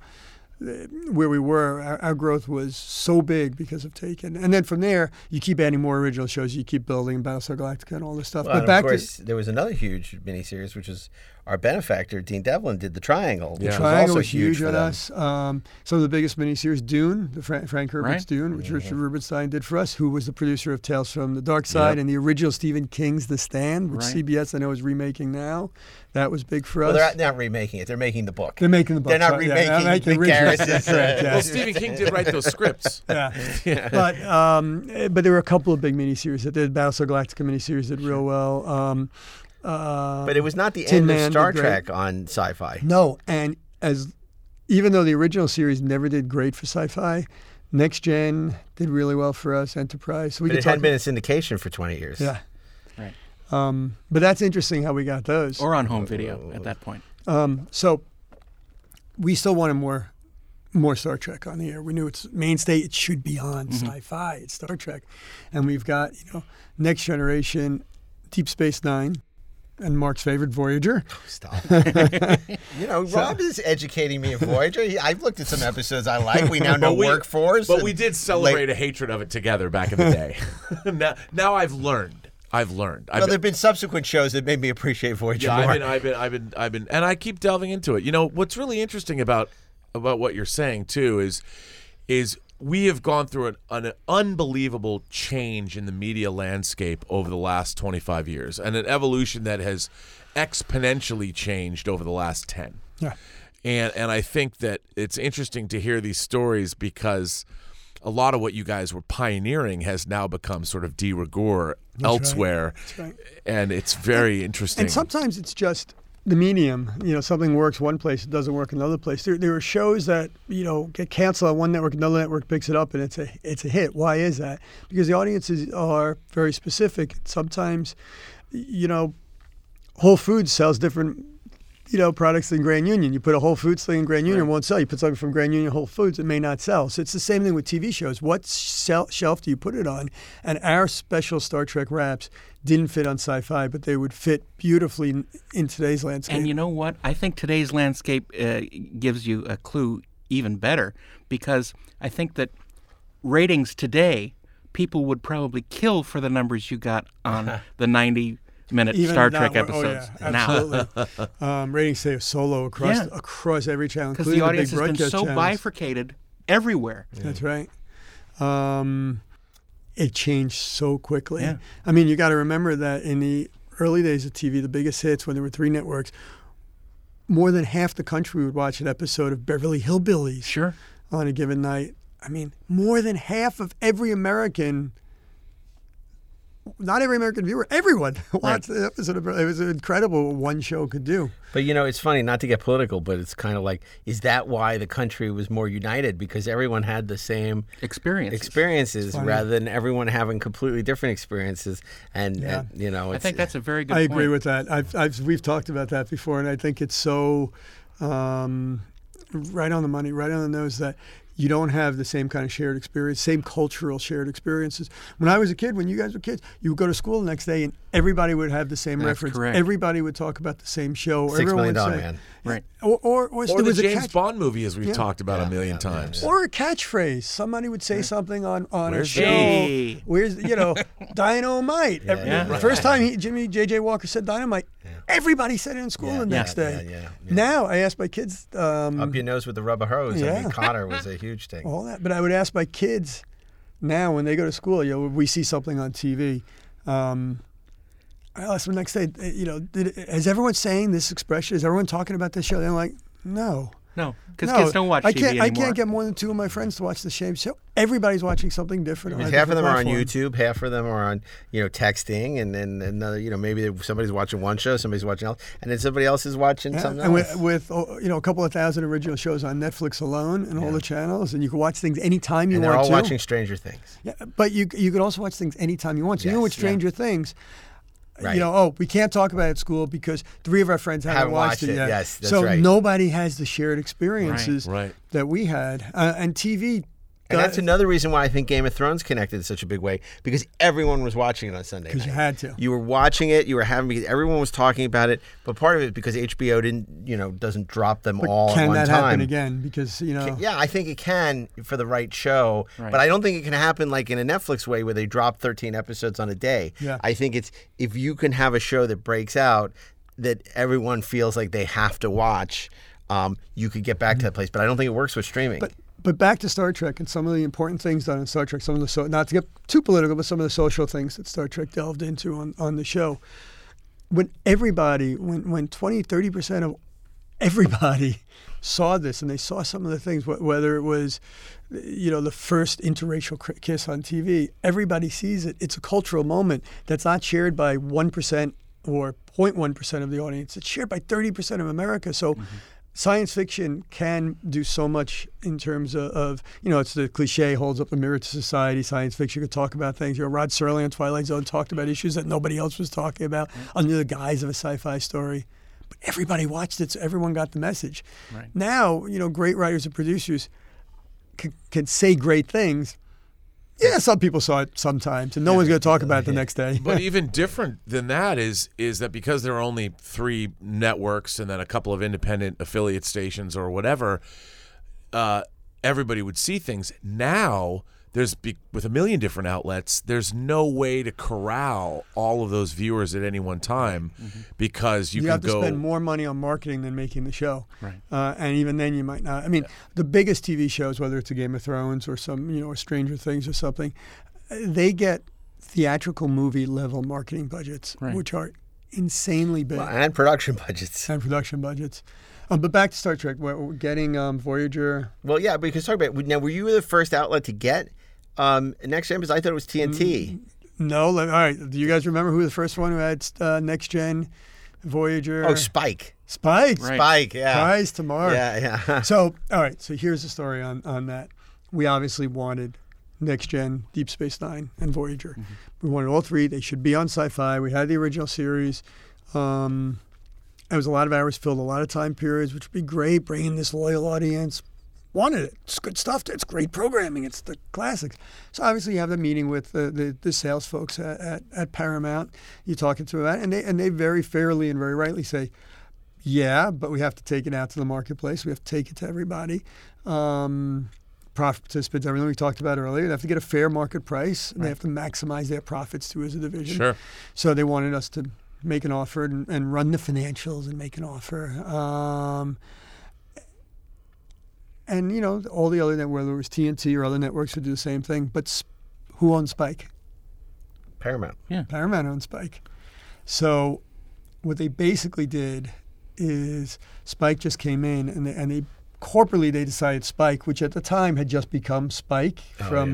where we were, our growth was so big because of Taken. And then from there, you keep adding more original shows. You keep building Battlestar Galactica and all this stuff. Well, but back of course, there was another huge miniseries, which is our benefactor, Dean Devlin, did The Triangle. The Triangle was huge for us. Some of the biggest miniseries, Dune, the Frank Herbert's Dune, which Richard Rubenstein did for us, who was the producer of Tales from the Dark Side and the original Stephen King's The Stand, which CBS I know is remaking now. That was big for us. Well, they're not remaking it. They're making the book. They're not remaking the characters. Well, Stephen King did write those scripts. But there were a couple of big miniseries that did. Battlestar Galactica miniseries did real well. But it was not the end of Star Trek on Sci-Fi. No, and even though the original series never did great for Sci-Fi, Next Gen did really well for us, Enterprise. So it had been in syndication for 20 years. Yeah. Right. But that's interesting how we got those. Or on home video at that point. So we still wanted more Star Trek on the air. We knew it's mainstay. It should be on Sci-Fi. It's Star Trek. And we've got, you know, Next Generation, Deep Space Nine, and Mark's favorite, Voyager. Oh, stop. You know, Rob is educating me in Voyager. I've looked at some episodes I like. We now know Workforce. But we did celebrate a hatred of it together back in the day. Now I've learned. Well, there have been subsequent shows that made me appreciate Voyager more. I've been, and I keep delving into it. You know, what's really interesting about what you're saying, too, is we have gone through an unbelievable change in the media landscape over the last 25 years, and an evolution that has exponentially changed over the last 10. Yeah. And I think that it's interesting to hear these stories because a lot of what you guys were pioneering has now become sort of de rigueur elsewhere. Right. And it's very interesting. And sometimes it's just the medium, you know, something works one place, it doesn't work another place. There are shows that, you know, get canceled on one network, another network picks it up, and it's a hit. Why is that? Because the audiences are very specific. Sometimes, you know, Whole Foods sells different, you know, products than Grand Union. You put a Whole Foods thing in Grand Union, it won't sell. You put something from Grand Union, Whole Foods, it may not sell. So it's the same thing with TV shows. What shelf do you put it on? And our special Star Trek wraps didn't fit on Sci-Fi, but they would fit beautifully in today's landscape. And you know what? I think today's landscape gives you a clue even better, because I think that ratings today, people would probably kill for the numbers you got on the 90-minute Star Trek episodes. Oh, yeah, absolutely. Now, ratings stay so low across every channel, including the big broadcast channels. Because the audience has been so bifurcated everywhere. Yeah. That's right. It changed so quickly. Yeah. I mean, you got to remember that in the early days of TV, the biggest hits, when there were three networks, more than half the country would watch an episode of Beverly Hillbillies on a given night. I mean, more than half of every American. Not every American viewer, everyone watched the episode. It was incredible what one show could do. But, you know, it's funny, not to get political, but it's kind of like, is that why the country was more united? Because everyone had the same experiences rather than everyone having completely different experiences. And you know, I think that's a very good point. I agree with that. We've talked about that before, and I think it's so right on the money, right on the nose, that you don't have the same kind of shared experience, same cultural shared experiences. When I was a kid, when you guys were kids, you would go to school the next day and everybody would have the same reference. Correct. Everybody would talk about the same show. $6 Million Man. Right. Or the James Bond movie, as we've talked about a million times. Yeah. Or a catchphrase. Somebody would say something on a show. Where's, you know, dynamite. The first time J.J. Walker said dynamite, everybody said it in school the next day. Yeah. Now, I asked my kids. Up your nose with the rubber hose. I mean, Connor was a huge thing. All that, but I would ask my kids now when they go to school. You know, we see something on TV. I ask them the next day. You know, is everyone saying this expression? Is everyone talking about this show? They're like, no, because kids don't watch TV anymore. I can't get more than two of my friends to watch the same show. Everybody's watching something different. Half of them are on YouTube. Half of them are on texting, and then another. You know, maybe somebody's watching one show, somebody's watching else, and then somebody else is watching something else. With a couple of thousand original shows on Netflix alone, and all the channels, and you can watch things anytime you want. They're all watching Stranger Things. Yeah, but you can also watch things anytime you want. So with Stranger Things. Right. You know, we can't talk about it at school because three of our friends haven't watched it yet. Yes, that's right. So nobody has the shared experiences that we had. And TV. And that's another reason why I think Game of Thrones connected in such a big way, because everyone was watching it on Sunday night. Because you had to. You were watching it. You were because everyone was talking about it. But part of it is because HBO doesn't drop them all at one time. Can that happen again? Because yeah, I think it can for the right show. Right. But I don't think it can happen like in a Netflix way where they drop 13 episodes on a day. Yeah. I think it's if you can have a show that breaks out that everyone feels like they have to watch, you could get back to that place. But I don't think it works with streaming. But back to Star Trek and some of the important things done in Star Trek, not to get too political, but some of the social things that Star Trek delved into on the show. When everybody, when 20, 30% of everybody saw this and they saw some of the things, whether it was, the first interracial kiss on TV, everybody sees it. It's a cultural moment that's not shared by 1% or 0.1% of the audience. It's shared by 30% of America. So science fiction can do so much in terms of it's the cliche, holds up a mirror to society. Science fiction could talk about things. Rod Serling on Twilight Zone talked about issues that nobody else was talking about under the guise of a sci-fi story. But everybody watched it, so everyone got the message. Right. Now, great writers and producers can say great things. Yeah, some people saw it sometimes, and no one's going to talk about it the next day. But even different than that is that because there are only three networks and then a couple of independent affiliate stations or whatever, everybody would see things. Now, with a million different outlets, there's no way to corral all of those viewers at any one time because you can go... You have to spend more money on marketing than making the show. Right. And even then you might not... I mean, the biggest TV shows, whether it's a Game of Thrones or some, or Stranger Things or something, they get theatrical movie-level marketing budgets, which are insanely big. Well, and production budgets. But back to Star Trek, we're getting Voyager... Well, yeah, because talk about... Now, were you the first outlet to get... Next Gen, because I thought it was TNT. No, all right. Do you guys remember who the first one who had Next Gen, Voyager? Oh, Spike. Right. Spike, yeah. Rise to Mars. Yeah. So, all right. So here's the story on that. We obviously wanted Next Gen, Deep Space Nine, and Voyager. We wanted all three. They should be on Sci-Fi. We had the original series. It was a lot of hours filled, a lot of time periods, which would be great, bringing this loyal audience. Wanted it. It's good stuff. It's great programming. It's the classics. So obviously you have the meeting with the sales folks at Paramount. You're talking to them about it, and they very fairly and very rightly say, yeah, but we have to take it out to the marketplace. We have to take it to everybody. Profit participants, everything we talked about earlier, they have to get a fair market price, and they have to maximize their profits too as a division. Sure. So they wanted us to make an offer and run the financials and make an offer. And, all the other networks, whether it was TNT or other networks, would do the same thing. But who owns Spike? Paramount. Yeah. Paramount owns Spike. So what they basically did is Spike just came in, and they corporately they decided Spike, which at the time had just become Spike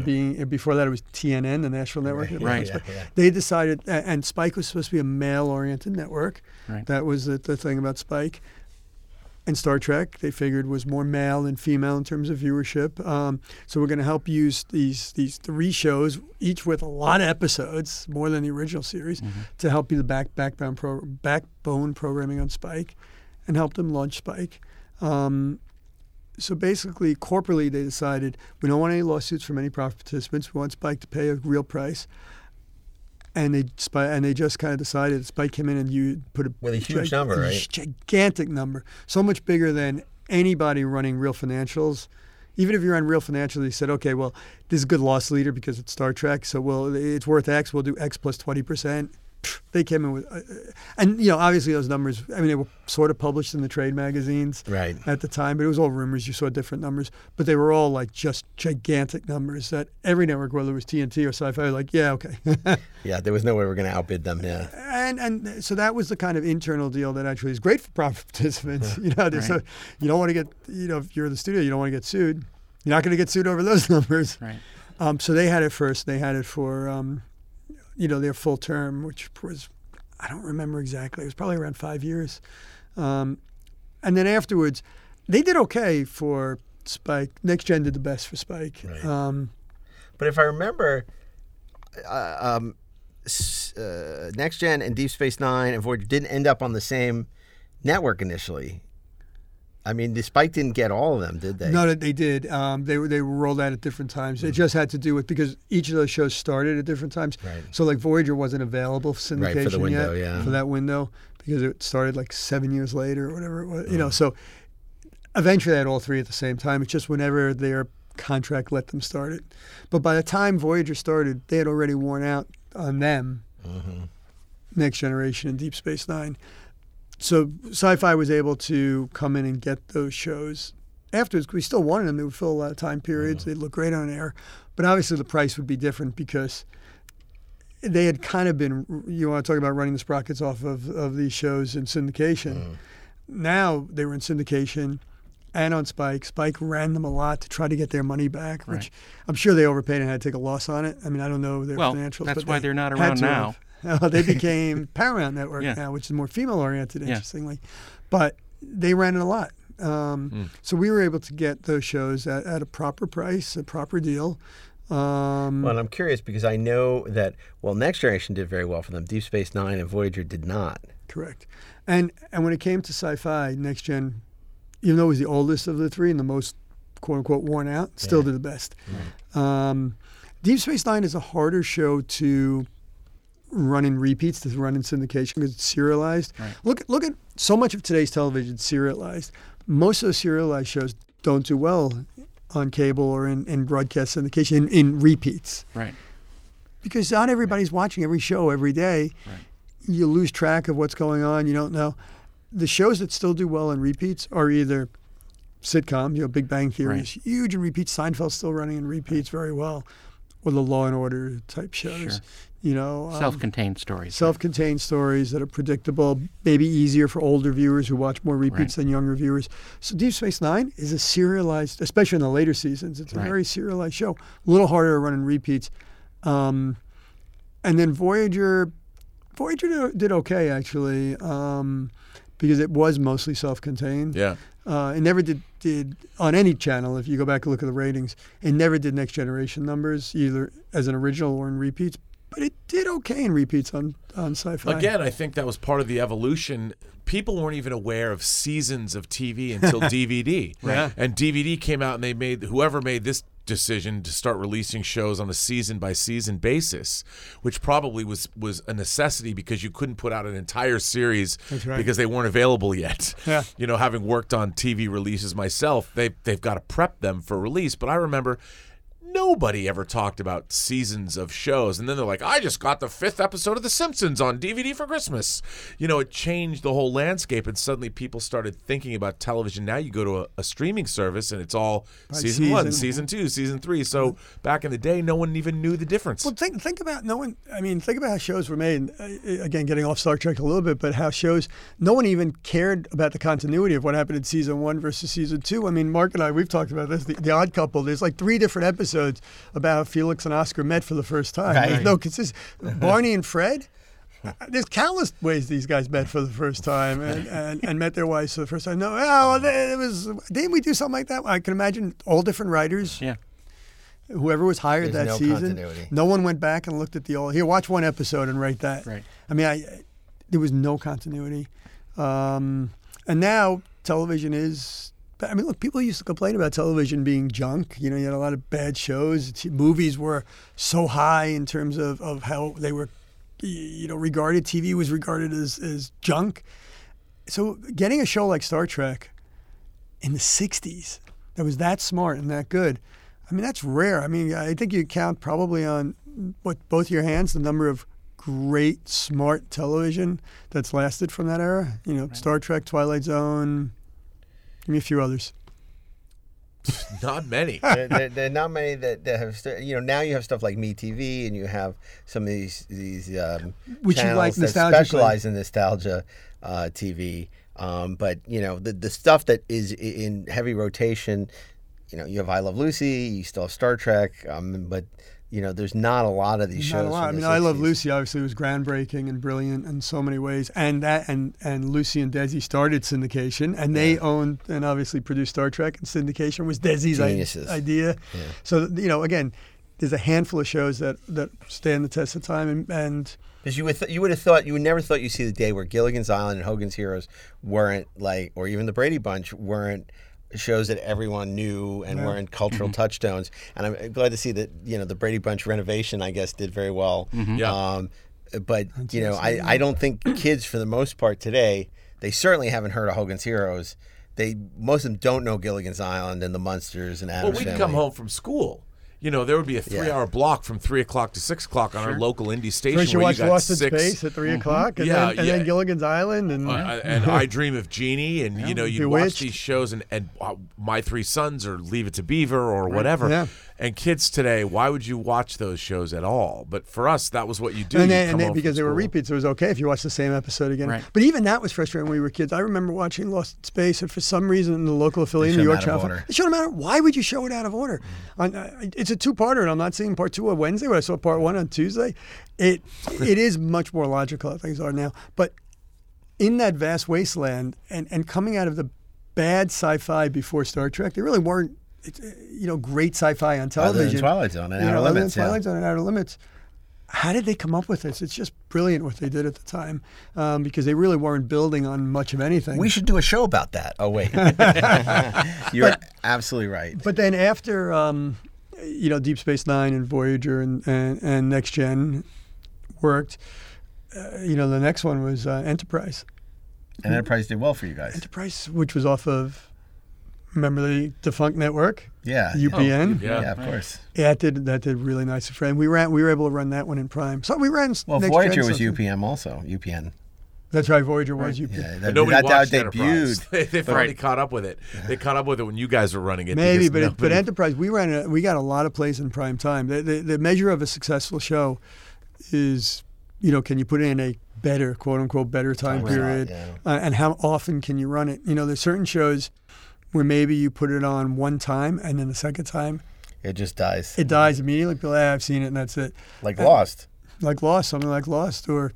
being, before that it was TNN, the national network. Right. They decided, and Spike was supposed to be a male-oriented network. Right. That was the thing about Spike. And Star Trek, they figured, was more male than female in terms of viewership. So we're going to help use these three shows, each with a lot of episodes, more than the original series, to help be the backbone programming on Spike and help them launch Spike. So basically, corporately, they decided, we don't want any lawsuits from any participants. We want Spike to pay a real price. And they just kind of decided Spike came in and you put a... With a huge number, right? Gigantic number. So much bigger than anybody running Real Financials. Even if you're on Real Financials, they said, okay, well, this is a good loss leader because it's Star Trek, so well, it's worth X. We'll do X plus 20%. They came in with... and, you know, obviously those numbers, I mean, they were sort of published in the trade magazines right. at the time, but it was all rumors. You saw different numbers. But they were all, like, just gigantic numbers that every network, whether it was TNT or Sci-Fi, were like, yeah, okay. Yeah, there was no way we were going to outbid them, yeah. And so that was the kind of internal deal that actually is great for profit participants. Yeah. You know, right. So you don't want to get... You know, if you're the studio, you don't want to get sued. You're not going to get sued over those numbers. Right. So they had it first. They had it for... you know, their full term, which was, I don't remember exactly. It was probably around 5 years. And then afterwards, they did okay for Spike. Next Gen did the best for Spike. Right. But if I remember, Next Gen and Deep Space Nine and Voyager didn't end up on the same network initially. I mean, the Spike didn't get all of them, did they? No, they did. They were rolled out at different times. Mm-hmm. It just had to do with because each of those shows started at different times. Right. So like Voyager wasn't available for syndication right, for the window, yet for that window because it started like 7 years later or whatever it was. Mm-hmm. You know, so eventually they had all three at the same time. It's just whenever their contract let them start it. But by the time Voyager started, they had already worn out on them. Mm-hmm. Next Generation and Deep Space Nine. So Sci-Fi was able to come in and get those shows afterwards. We still wanted them. They would fill a lot of time periods. Mm-hmm. They'd look great on air. But obviously the price would be different because they had kind of been, you want to talk about running the sprockets off of these shows in syndication. Mm-hmm. Now they were in syndication and on Spike. Spike ran them a lot to try to get their money back, right. which I'm sure they overpaid and had to take a loss on it. I mean, I don't know their financials. That's but why they're not around now. They became Paramount Network now, which is more female-oriented, interestingly. Yeah. But they ran it a lot. So we were able to get those shows at a proper price, a proper deal. Well, and I'm curious because I know that, well, Next Generation did very well for them. Deep Space Nine and Voyager did not. Correct. And when it came to Sci-Fi, Next Gen, even though it was the oldest of the three and the most, quote-unquote, worn out, still did the best. Mm-hmm. Deep Space Nine is a harder show to... run in repeats to run in syndication because it's serialized. Right. Look at so much of today's television serialized. Most of those serialized shows don't do well on cable or in broadcast syndication, in repeats. Right. Because not everybody's watching every show every day. Right. You lose track of what's going on. You don't know. The shows that still do well in repeats are either sitcoms, you know, Big Bang Theory is huge in repeats. Seinfeld's still running in repeats very well. Or the Law and Order type shows. Sure. You know, self-contained stories. Self-contained stories that are predictable, maybe easier for older viewers who watch more repeats than younger viewers. So Deep Space Nine is a serialized, especially in the later seasons, it's a very serialized show. A little harder to run in repeats. And then Voyager did okay, actually, because it was mostly self-contained. Yeah. It never did on any channel, if you go back and look at the ratings, it never did Next Generation numbers, either as an original or in repeats. But it did okay in repeats on Sci-Fi. Again, I think that was part of the evolution. People weren't even aware of seasons of TV until DVD. Right. And DVD came out and they made, whoever made this decision to start releasing shows on a season-by-season basis, which probably was a necessity because you couldn't put out an entire series because they weren't available yet. Yeah. You know, having worked on TV releases myself, they've got to prep them for release. But I remember... nobody ever talked about seasons of shows. And then they're like, I just got the 5th episode of The Simpsons on DVD for Christmas. You know, it changed the whole landscape, and suddenly people started thinking about television. Now you go to a streaming service, and it's all season one, season two, season three. So back in the day, no one even knew the difference. Well, think about how shows were made. Again, getting off Star Trek a little bit, but how shows, no one even cared about the continuity of what happened in season one versus season two. I mean, Mark and I, we've talked about this, the Odd Couple. There's like 3 different episodes about Felix and Oscar met for the first time. Right. There's no consistency. Barney and Fred, there's countless ways these guys met for the first time and met their wives for the first time. No, didn't we do something like that? I can imagine all different writers. Yeah. Whoever was hired that season. Continuity. No one went back and looked at here, watch one episode and write that. Right. I mean, there was no continuity. And now television is But I mean, look, people used to complain about television being junk. You know, you had a lot of bad shows. Movies were so high in terms of how they were, you know, regarded. TV was regarded as junk. So getting a show like Star Trek in the 60s that was that smart and that good, I mean, that's rare. I mean, I think you count probably on both your hands the number of great, smart television that's lasted from that era. You know, right. Star Trek, Twilight Zone... Give me a few others. Not many. There are not many that have, you know, now you have stuff like MeTV and you have some of these which channels you like that specialize in nostalgia TV. But, you know, the stuff that is in heavy rotation, you know, you have I Love Lucy, you still have Star Trek, but, you know, there's not a lot of these shows. Not a lot. I mean, I Love Lucy obviously was groundbreaking and brilliant in so many ways, and that and Lucy and Desi started syndication, and they owned and obviously produced Star Trek, and syndication was Desi's idea. Yeah. So, you know, again, there's a handful of shows that stand the test of time, and because you would never thought you'd see the day where Gilligan's Island and Hogan's Heroes weren't like, or even the Brady Bunch weren't shows that everyone knew and were in cultural touchstones. And I'm glad to see that, you know, the Brady Bunch renovation, I guess, did very well. Mm-hmm. Yeah. But, you know, I don't think kids, for the most part today, they certainly haven't heard of Hogan's Heroes. Most of them don't know Gilligan's Island and the Munsters and Addams Family. Well, we'd come home from school. You know, there would be a 3-hour block from 3 o'clock to 6 o'clock on our local indie station. So where you got Lost in Space at 3 o'clock, and then Gilligan's Island. And I Dream of Jeannie, and, you know, you watch these shows, and My Three Sons or Leave It to Beaver or whatever. Yeah. And kids today, why would you watch those shows at all? But for us, that was what you do. And because they were repeats, it was okay if you watched the same episode again. Right. But even that was frustrating when we were kids. I remember watching Lost in Space, and for some reason, in the local affiliate in New York, they showed them out of order. Why would you show it out of order? It's a two-parter, and I'm not seeing part 2 on Wednesday, but I saw part 1 on Tuesday. It is much more logical, things are now. But in that vast wasteland, and coming out of the bad sci-fi before Star Trek, they really weren't, you know, great sci-fi on television. Other than Twilight Zone and Outer Limits. How did they come up with this? It's just brilliant what they did at the time, because they really weren't building on much of anything. We should do a show about that. Oh, wait. You're absolutely right. But then after, you know, Deep Space Nine and Voyager and Next Gen worked, you know, the next one was Enterprise. And Enterprise did well for you guys. Enterprise, which was off of... Remember the defunct network? Yeah. UPN? Yeah, of course. Yeah, that did really nice for Fran. We were able to run that one in Prime. So we ran... Well, Next Voyager was something. UPM also. UPN. That's right, Voyager was UPN. Yeah, nobody watched Enterprise. They finally caught up with it. They caught up with it when you guys were running it. Maybe, but Enterprise, we got a lot of plays in prime time. The measure of a successful show is, you know, can you put in a better, quote-unquote, better time period? Yeah. And how often can you run it? You know, there's certain shows... where maybe you put it on one time and then the second time... it just dies. It dies immediately. People, I've seen it and that's it. Lost. Like Lost, something like Lost, or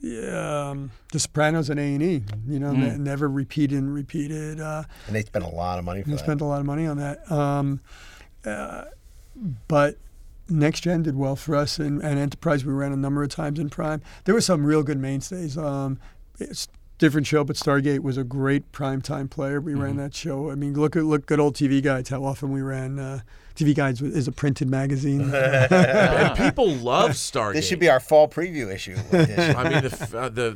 The Sopranos and A&E, you know, never repeated. And they spent a lot of money for that. They spent a lot of money on that. But Next Gen did well for us, and Enterprise we ran a number of times in Prime. There were some real good mainstays. It's different show, but Stargate was a great primetime player. We ran that show. I mean, look, good old TV Guides, how often we ran. TV Guides is a printed magazine. And people love Stargate. This should be our fall preview issue. I mean,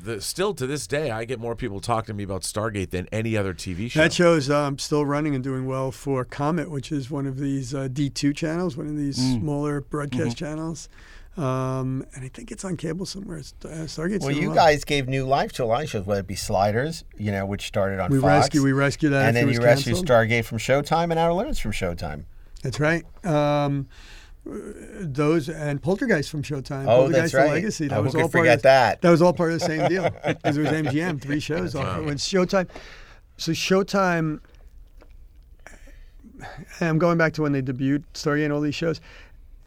the still to this day, I get more people talking to me about Stargate than any other TV show. That show's still running and doing well for Comet, which is one of these D2 channels, one of these smaller broadcast channels. And I think it's on cable somewhere. Stargate's well, you guys gave new life to a lot of shows, whether it be Sliders, you know, which started on Fox. We rescued that. And then you rescued Stargate from Showtime and Outer Limits from Showtime. That's right. Those and Poltergeist from Showtime. Oh, that's right. The Legacy. That was all part of that. That was all part of the same deal. Because it was MGM, 3 shows. Right. When Showtime. So Showtime. I'm going back to when they debuted Stargate and all these shows.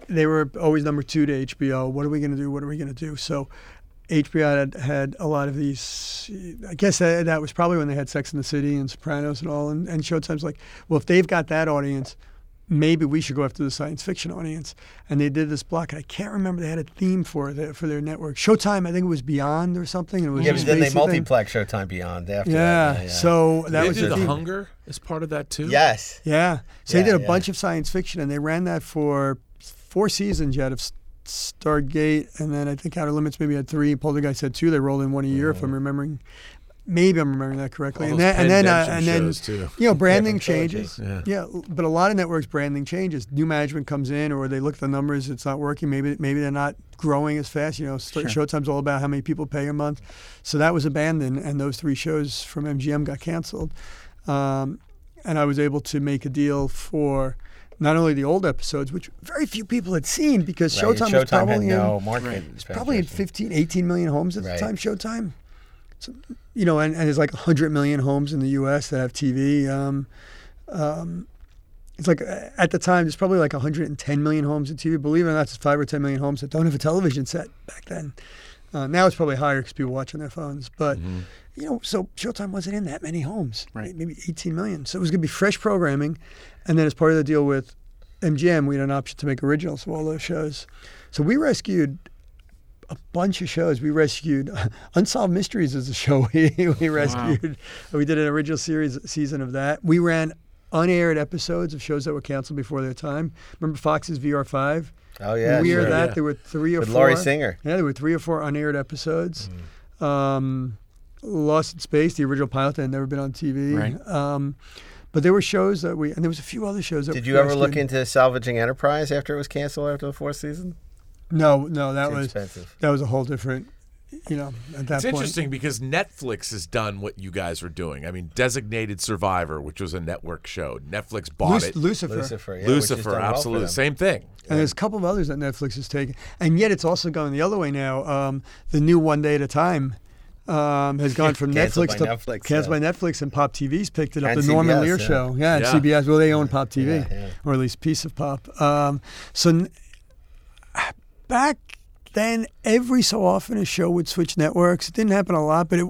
They were always number 2 to HBO. What are we going to do? What are we going to do? So HBO had a lot of these. I guess that was probably when they had Sex and the City and Sopranos and all. And Showtime's like, well, if they've got that audience, maybe we should go after the science fiction audience. And they did this block. I can't remember. They had a theme for their network. Showtime, I think it was Beyond or something. It was but then they multiplexed Showtime Beyond after that. Yeah, so that was the theme. Hunger as part of that, too? Yes. Yeah. So they did a bunch of science fiction, and they ran that for 4 seasons out of Stargate, and then I think Outer Limits maybe had 3. Poltergeist had 2. They rolled in one a year, if I'm remembering. Maybe I'm remembering that correctly. And then you know, branding changes. Yeah, but a lot of networks branding changes. New management comes in, or they look at the numbers. It's not working. Maybe they're not growing as fast. You know, Showtime's all about how many people pay a month. So that was abandoned, and those 3 shows from MGM got canceled. And I was able to make a deal for not only the old episodes, which very few people had seen, because Showtime was probably in 15, 18 million homes at the time. Showtime. So, you know, and there's like 100 million homes in the U.S. that have TV. It's like, at the time, there's probably like 110 million homes in TV. Believe it or not, it's 5 or 10 million homes that don't have a television set back then. Now it's probably higher because people watch on their phones. But, you know, so Showtime wasn't in that many homes, maybe 18 million. So it was going to be fresh programming. And then as part of the deal with MGM, we had an option to make originals of all those shows. So we rescued a bunch of shows. We rescued Unsolved Mysteries as a show. We rescued. Wow. We did an original season of that. We ran unaired episodes of shows that were canceled before their time. Remember Fox's VR5? Oh yeah, there were 3 or with 4. With Laurie Singer. Yeah, there were 3 or 4 unaired episodes. Lost in Space, the original pilot that had never been on TV. Right. But there were shows that and there was a few other shows that. Did you ever look into salvaging Enterprise after it was canceled after the 4th season? No, that was a whole different, you know, at that point. It's interesting because Netflix has done what you guys are doing. I mean, Designated Survivor, which was a network show. Netflix bought it. Lucifer, absolutely. Well, same thing. And there's a couple of others that Netflix has taken. And yet it's also going the other way now. The new One Day at a Time has gone from canceled by Netflix, and Pop TV's picked it up. And the CBS, Norman Lear show. Yeah, and CBS. Well, they own Pop TV, or at least piece of Pop. Back then, every so often a show would switch networks. It didn't happen a lot, but it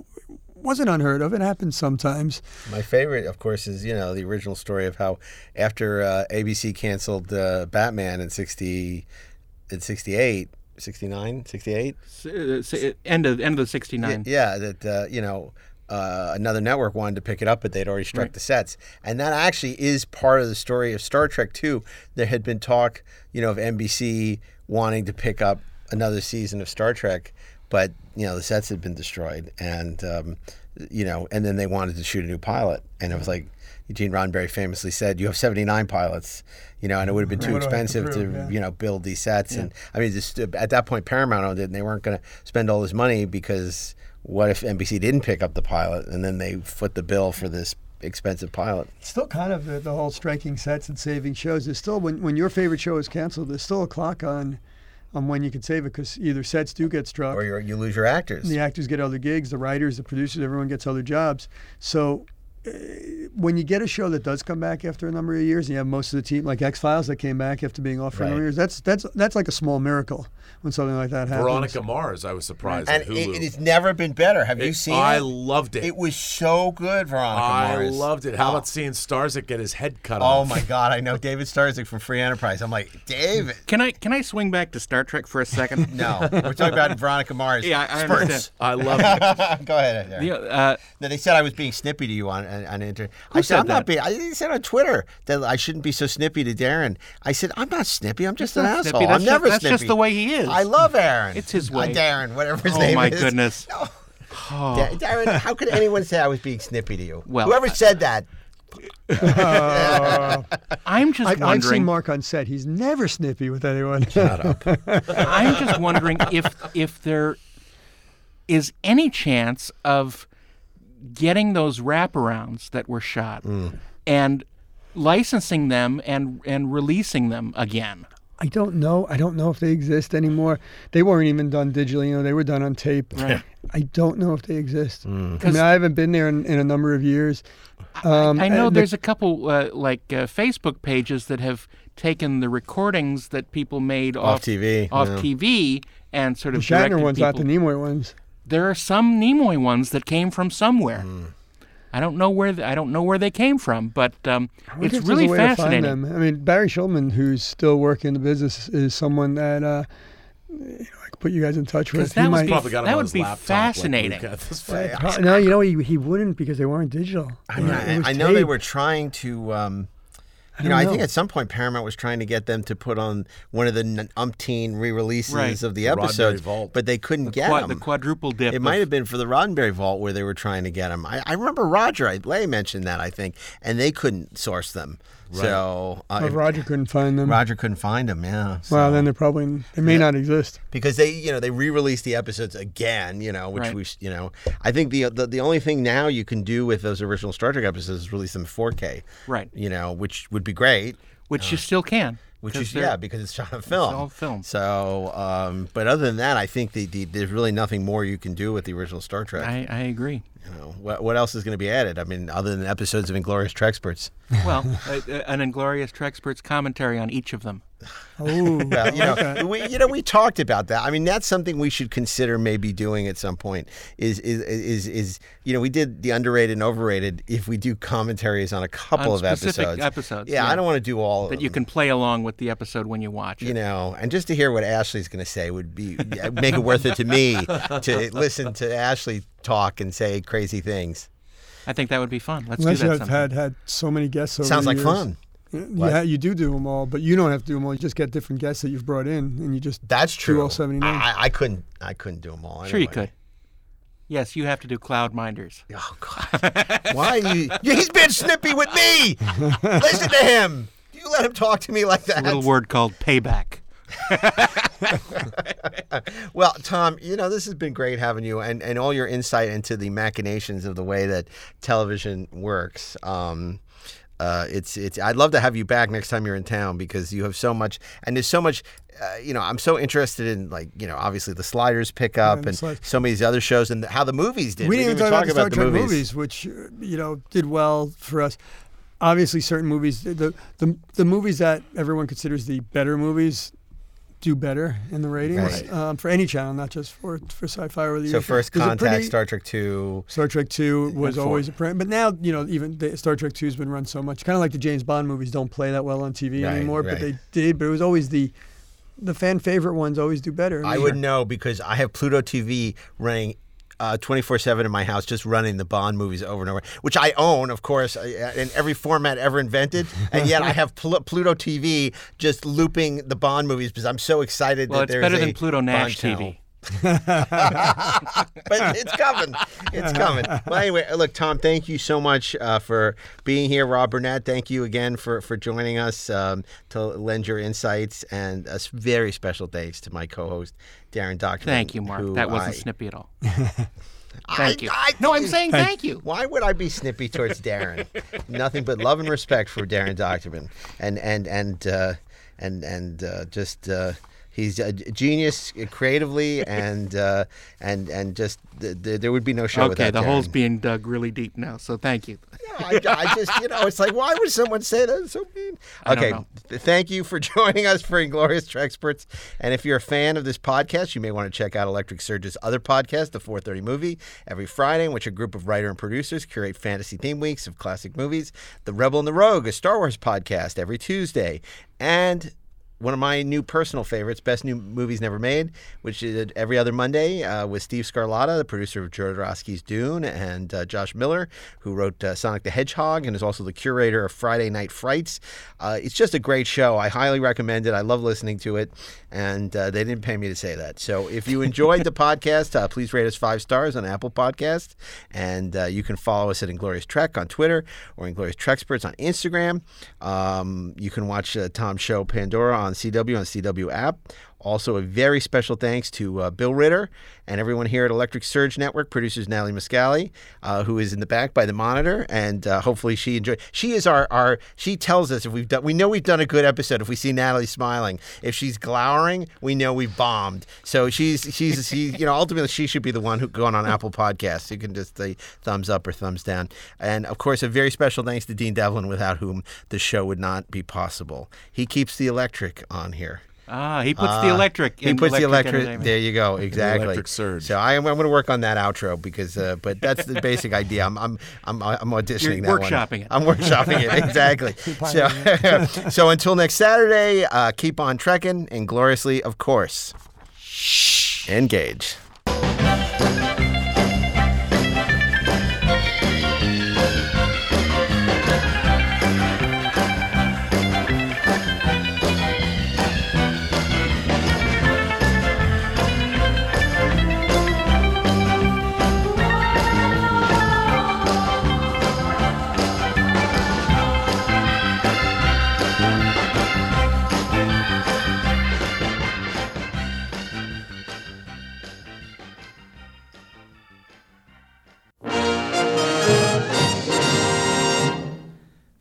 wasn't unheard of. It happened sometimes. My favorite, of course, is, you know, the original story of how after ABC canceled Batman in 68? End of the 69. Yeah, that, you know, another network wanted to pick it up, but they'd already struck the sets. And that actually is part of the story of Star Trek, too. There had been talk, you know, of NBC wanting to pick up another season of Star Trek, but, you know, the sets had been destroyed, and you know, and then they wanted to shoot a new pilot, and it was like Eugene Roddenberry famously said, "You have 79 pilots," you know, and it would have been too expensive to you know, build these sets, and I mean, just, at that point, Paramount owned it, and they weren't going to spend all this money because what if NBC didn't pick up the pilot, and then they foot the bill for this expensive pilot. It's still kind of the whole striking sets and saving shows. There's still, when your favorite show is canceled, there's still a clock on when you can save it, because either sets do get struck, or you lose your actors. The actors get other gigs, the writers, the producers, everyone gets other jobs. So when you get a show that does come back after a number of years, and you have most of the team, like X-Files that came back after being off for a number of years, that's like a small miracle when something like that happens. Veronica Mars, I was surprised at Hulu. And it's never been better. Have you seen it? I loved it. It was so good, Veronica Mars. I loved it. How about seeing Starzyk get his head cut off? Oh my God, I know David Starzyk from Free Enterprise. I'm like, David. Can I swing back to Star Trek for a second? No, we're talking about Veronica Mars. Yeah, I understand. I love it. Go ahead. They said I was being snippy to you on the internet. I said I'm not being. I said on Twitter that I shouldn't be so snippy to Darren. I said I'm not snippy. I'm just an asshole. That's just the way he is. I love Aaron. It's his way. Darren, whatever his name is. Oh my goodness. No. Oh. Darren, how could anyone say I was being snippy to you? Well, whoever said that. I'm just wondering. I've seen Mark on set. He's never snippy with anyone. Shut up. I'm just wondering if there is any chance of getting those wraparounds that were shot and licensing them and releasing them again. I don't know. I don't know if they exist anymore. They weren't even done digitally. You know, they were done on tape. Right. I don't know if they exist. I mean, I haven't been there in a number of years. I know there's a couple Facebook pages that have taken the recordings that people made off TV and sort of the Shatner ones, not the Nimoy ones. There are some Nimoy ones that came from somewhere. I don't know where they came from, but it's really fascinating. To find them. I mean, Barry Schulman, who's still working in the business, is someone that I could put you guys in touch with. That would be fascinating. Like, no, he wouldn't, because they weren't digital. I know they were trying to. I think at some point Paramount was trying to get them to put on one of the umpteen re-releases of the episodes, but they couldn't get them. The quadruple dip. It might have been for the Roddenberry Vault where they were trying to get them. I remember Roger Lay mentioned that, I think, and they couldn't source them. Right. So Roger couldn't find them. Yeah. So. Well, then they may not exist, because they re-released the episodes again. I think the only thing now you can do with those original Star Trek episodes is release them in 4K. Right. Which would be great. Which you still can. Which is because it's shot on film. It's all film. So, but other than that, I think there's really nothing more you can do with the original Star Trek. I agree. What else is going to be added? I mean, other than episodes of Inglorious Treksperts. Well, an Inglorious Treksperts commentary on each of them. Oh, well, we talked about that. I mean, that's something we should consider maybe doing at some point. Is we did the underrated and overrated. If we do commentaries on a couple of episodes, I don't want to do all of them. That you can play along with the episode when you watch it. And just to hear what Ashley's going to say would be make it worth it to me to listen to Ashley talk and say crazy things. I think that would be fun. Let's do that. I've had so many guests over the years. Sounds like fun. Yeah, you do them all, but you don't have to do them all. You just get different guests that you've brought in, and you just do all 79. I couldn't do them all. Anyway. Sure, you could. Yes, you have to do Cloudminders. Oh God! Why are you? He's been snippy with me. Listen to him. You let him talk to me like that. It's a little word called payback. Well, Tom, this has been great having you, and all your insight into the machinations of the way that television works. I'd love to have you back next time you're in town, because you have so much, and there's so much. I'm so interested in obviously the Sliders pickup and so many of these other shows, and how the movies did. We didn't even talk about the Star Trek movies, which did well for us. Obviously, certain movies, the movies that everyone considers the better movies, do better in the ratings for any channel, not just for Sci-Fi or the. So First Contact, Star Trek 2 was always a print, but now even Star Trek 2 has been run so much. Kind of like the James Bond movies don't play that well on TV anymore, but they did. But it was always the fan favorite ones always do better. I would know, because I have Pluto TV running 24/7 in my house, just running the Bond movies over and over, which I own, of course, in every format ever invented, and yet I have Pluto TV just looping the Bond movies, because I'm so excited that there's a Bond channel. Well, it's better than Pluto Nash TV. But it's coming. Well, anyway, look, Tom, thank you so much for being here. Rob Burnett, thank you again for joining us to lend your insights, and a very special thanks to my co-host Darren Dochterman. Thank you, Mark. That wasn't snippy at all. Thank you. I'm saying thank you. Why would I be snippy towards Darren? Nothing but love and respect for Darren Dochterman, and he's a genius creatively, and just there would be no show without Darren. Okay, the hole's being dug really deep now, so thank you. Yeah, I just, it's like, why would someone say that? It's so mean. Okay, thank you for joining us for Inglorious Treksperts. And if you're a fan of this podcast, you may want to check out Electric Surge's other podcast, The 4:30 Movie, every Friday, in which a group of writer and producers curate fantasy theme weeks of classic movies. The Rebel and the Rogue, a Star Wars podcast, every Tuesday. And one of my new personal favorites, Best New Movies Never Made, which is every other Monday with Steve Scarlatta, the producer of Jodorowsky's Dune, and Josh Miller, who wrote Sonic the Hedgehog and is also the curator of Friday Night Frights. It's just a great show. I highly recommend it. I love listening to it, and they didn't pay me to say that. So if you enjoyed the podcast, please rate us 5 stars on Apple Podcasts, and you can follow us at Inglorious Trek on Twitter or Inglorious Treksperts on Instagram. You can watch Tom's show Pandora on CW on CW app. Also, a very special thanks to Bill Ritter and everyone here at Electric Surge Network, producers Natalie Miscali, who is in the back by the monitor, and hopefully she enjoys. She is our. She tells us if we know we've done a good episode if we see Natalie smiling. If she's glowering, we know we've bombed. So she ultimately she should be the one who going on Apple Podcasts. You can just say thumbs up or thumbs down. And of course, a very special thanks to Dean Devlin, without whom the show would not be possible. He keeps the electric on here. He puts the electric in. He puts the electric. There you go. Exactly. The Electric Surge. So I'm going to work on that outro because, but that's the basic idea. I'm auditioning that one. You're workshopping it. I'm workshopping it. Exactly. So, so until next Saturday, keep on trekking, and gloriously, of course, engage.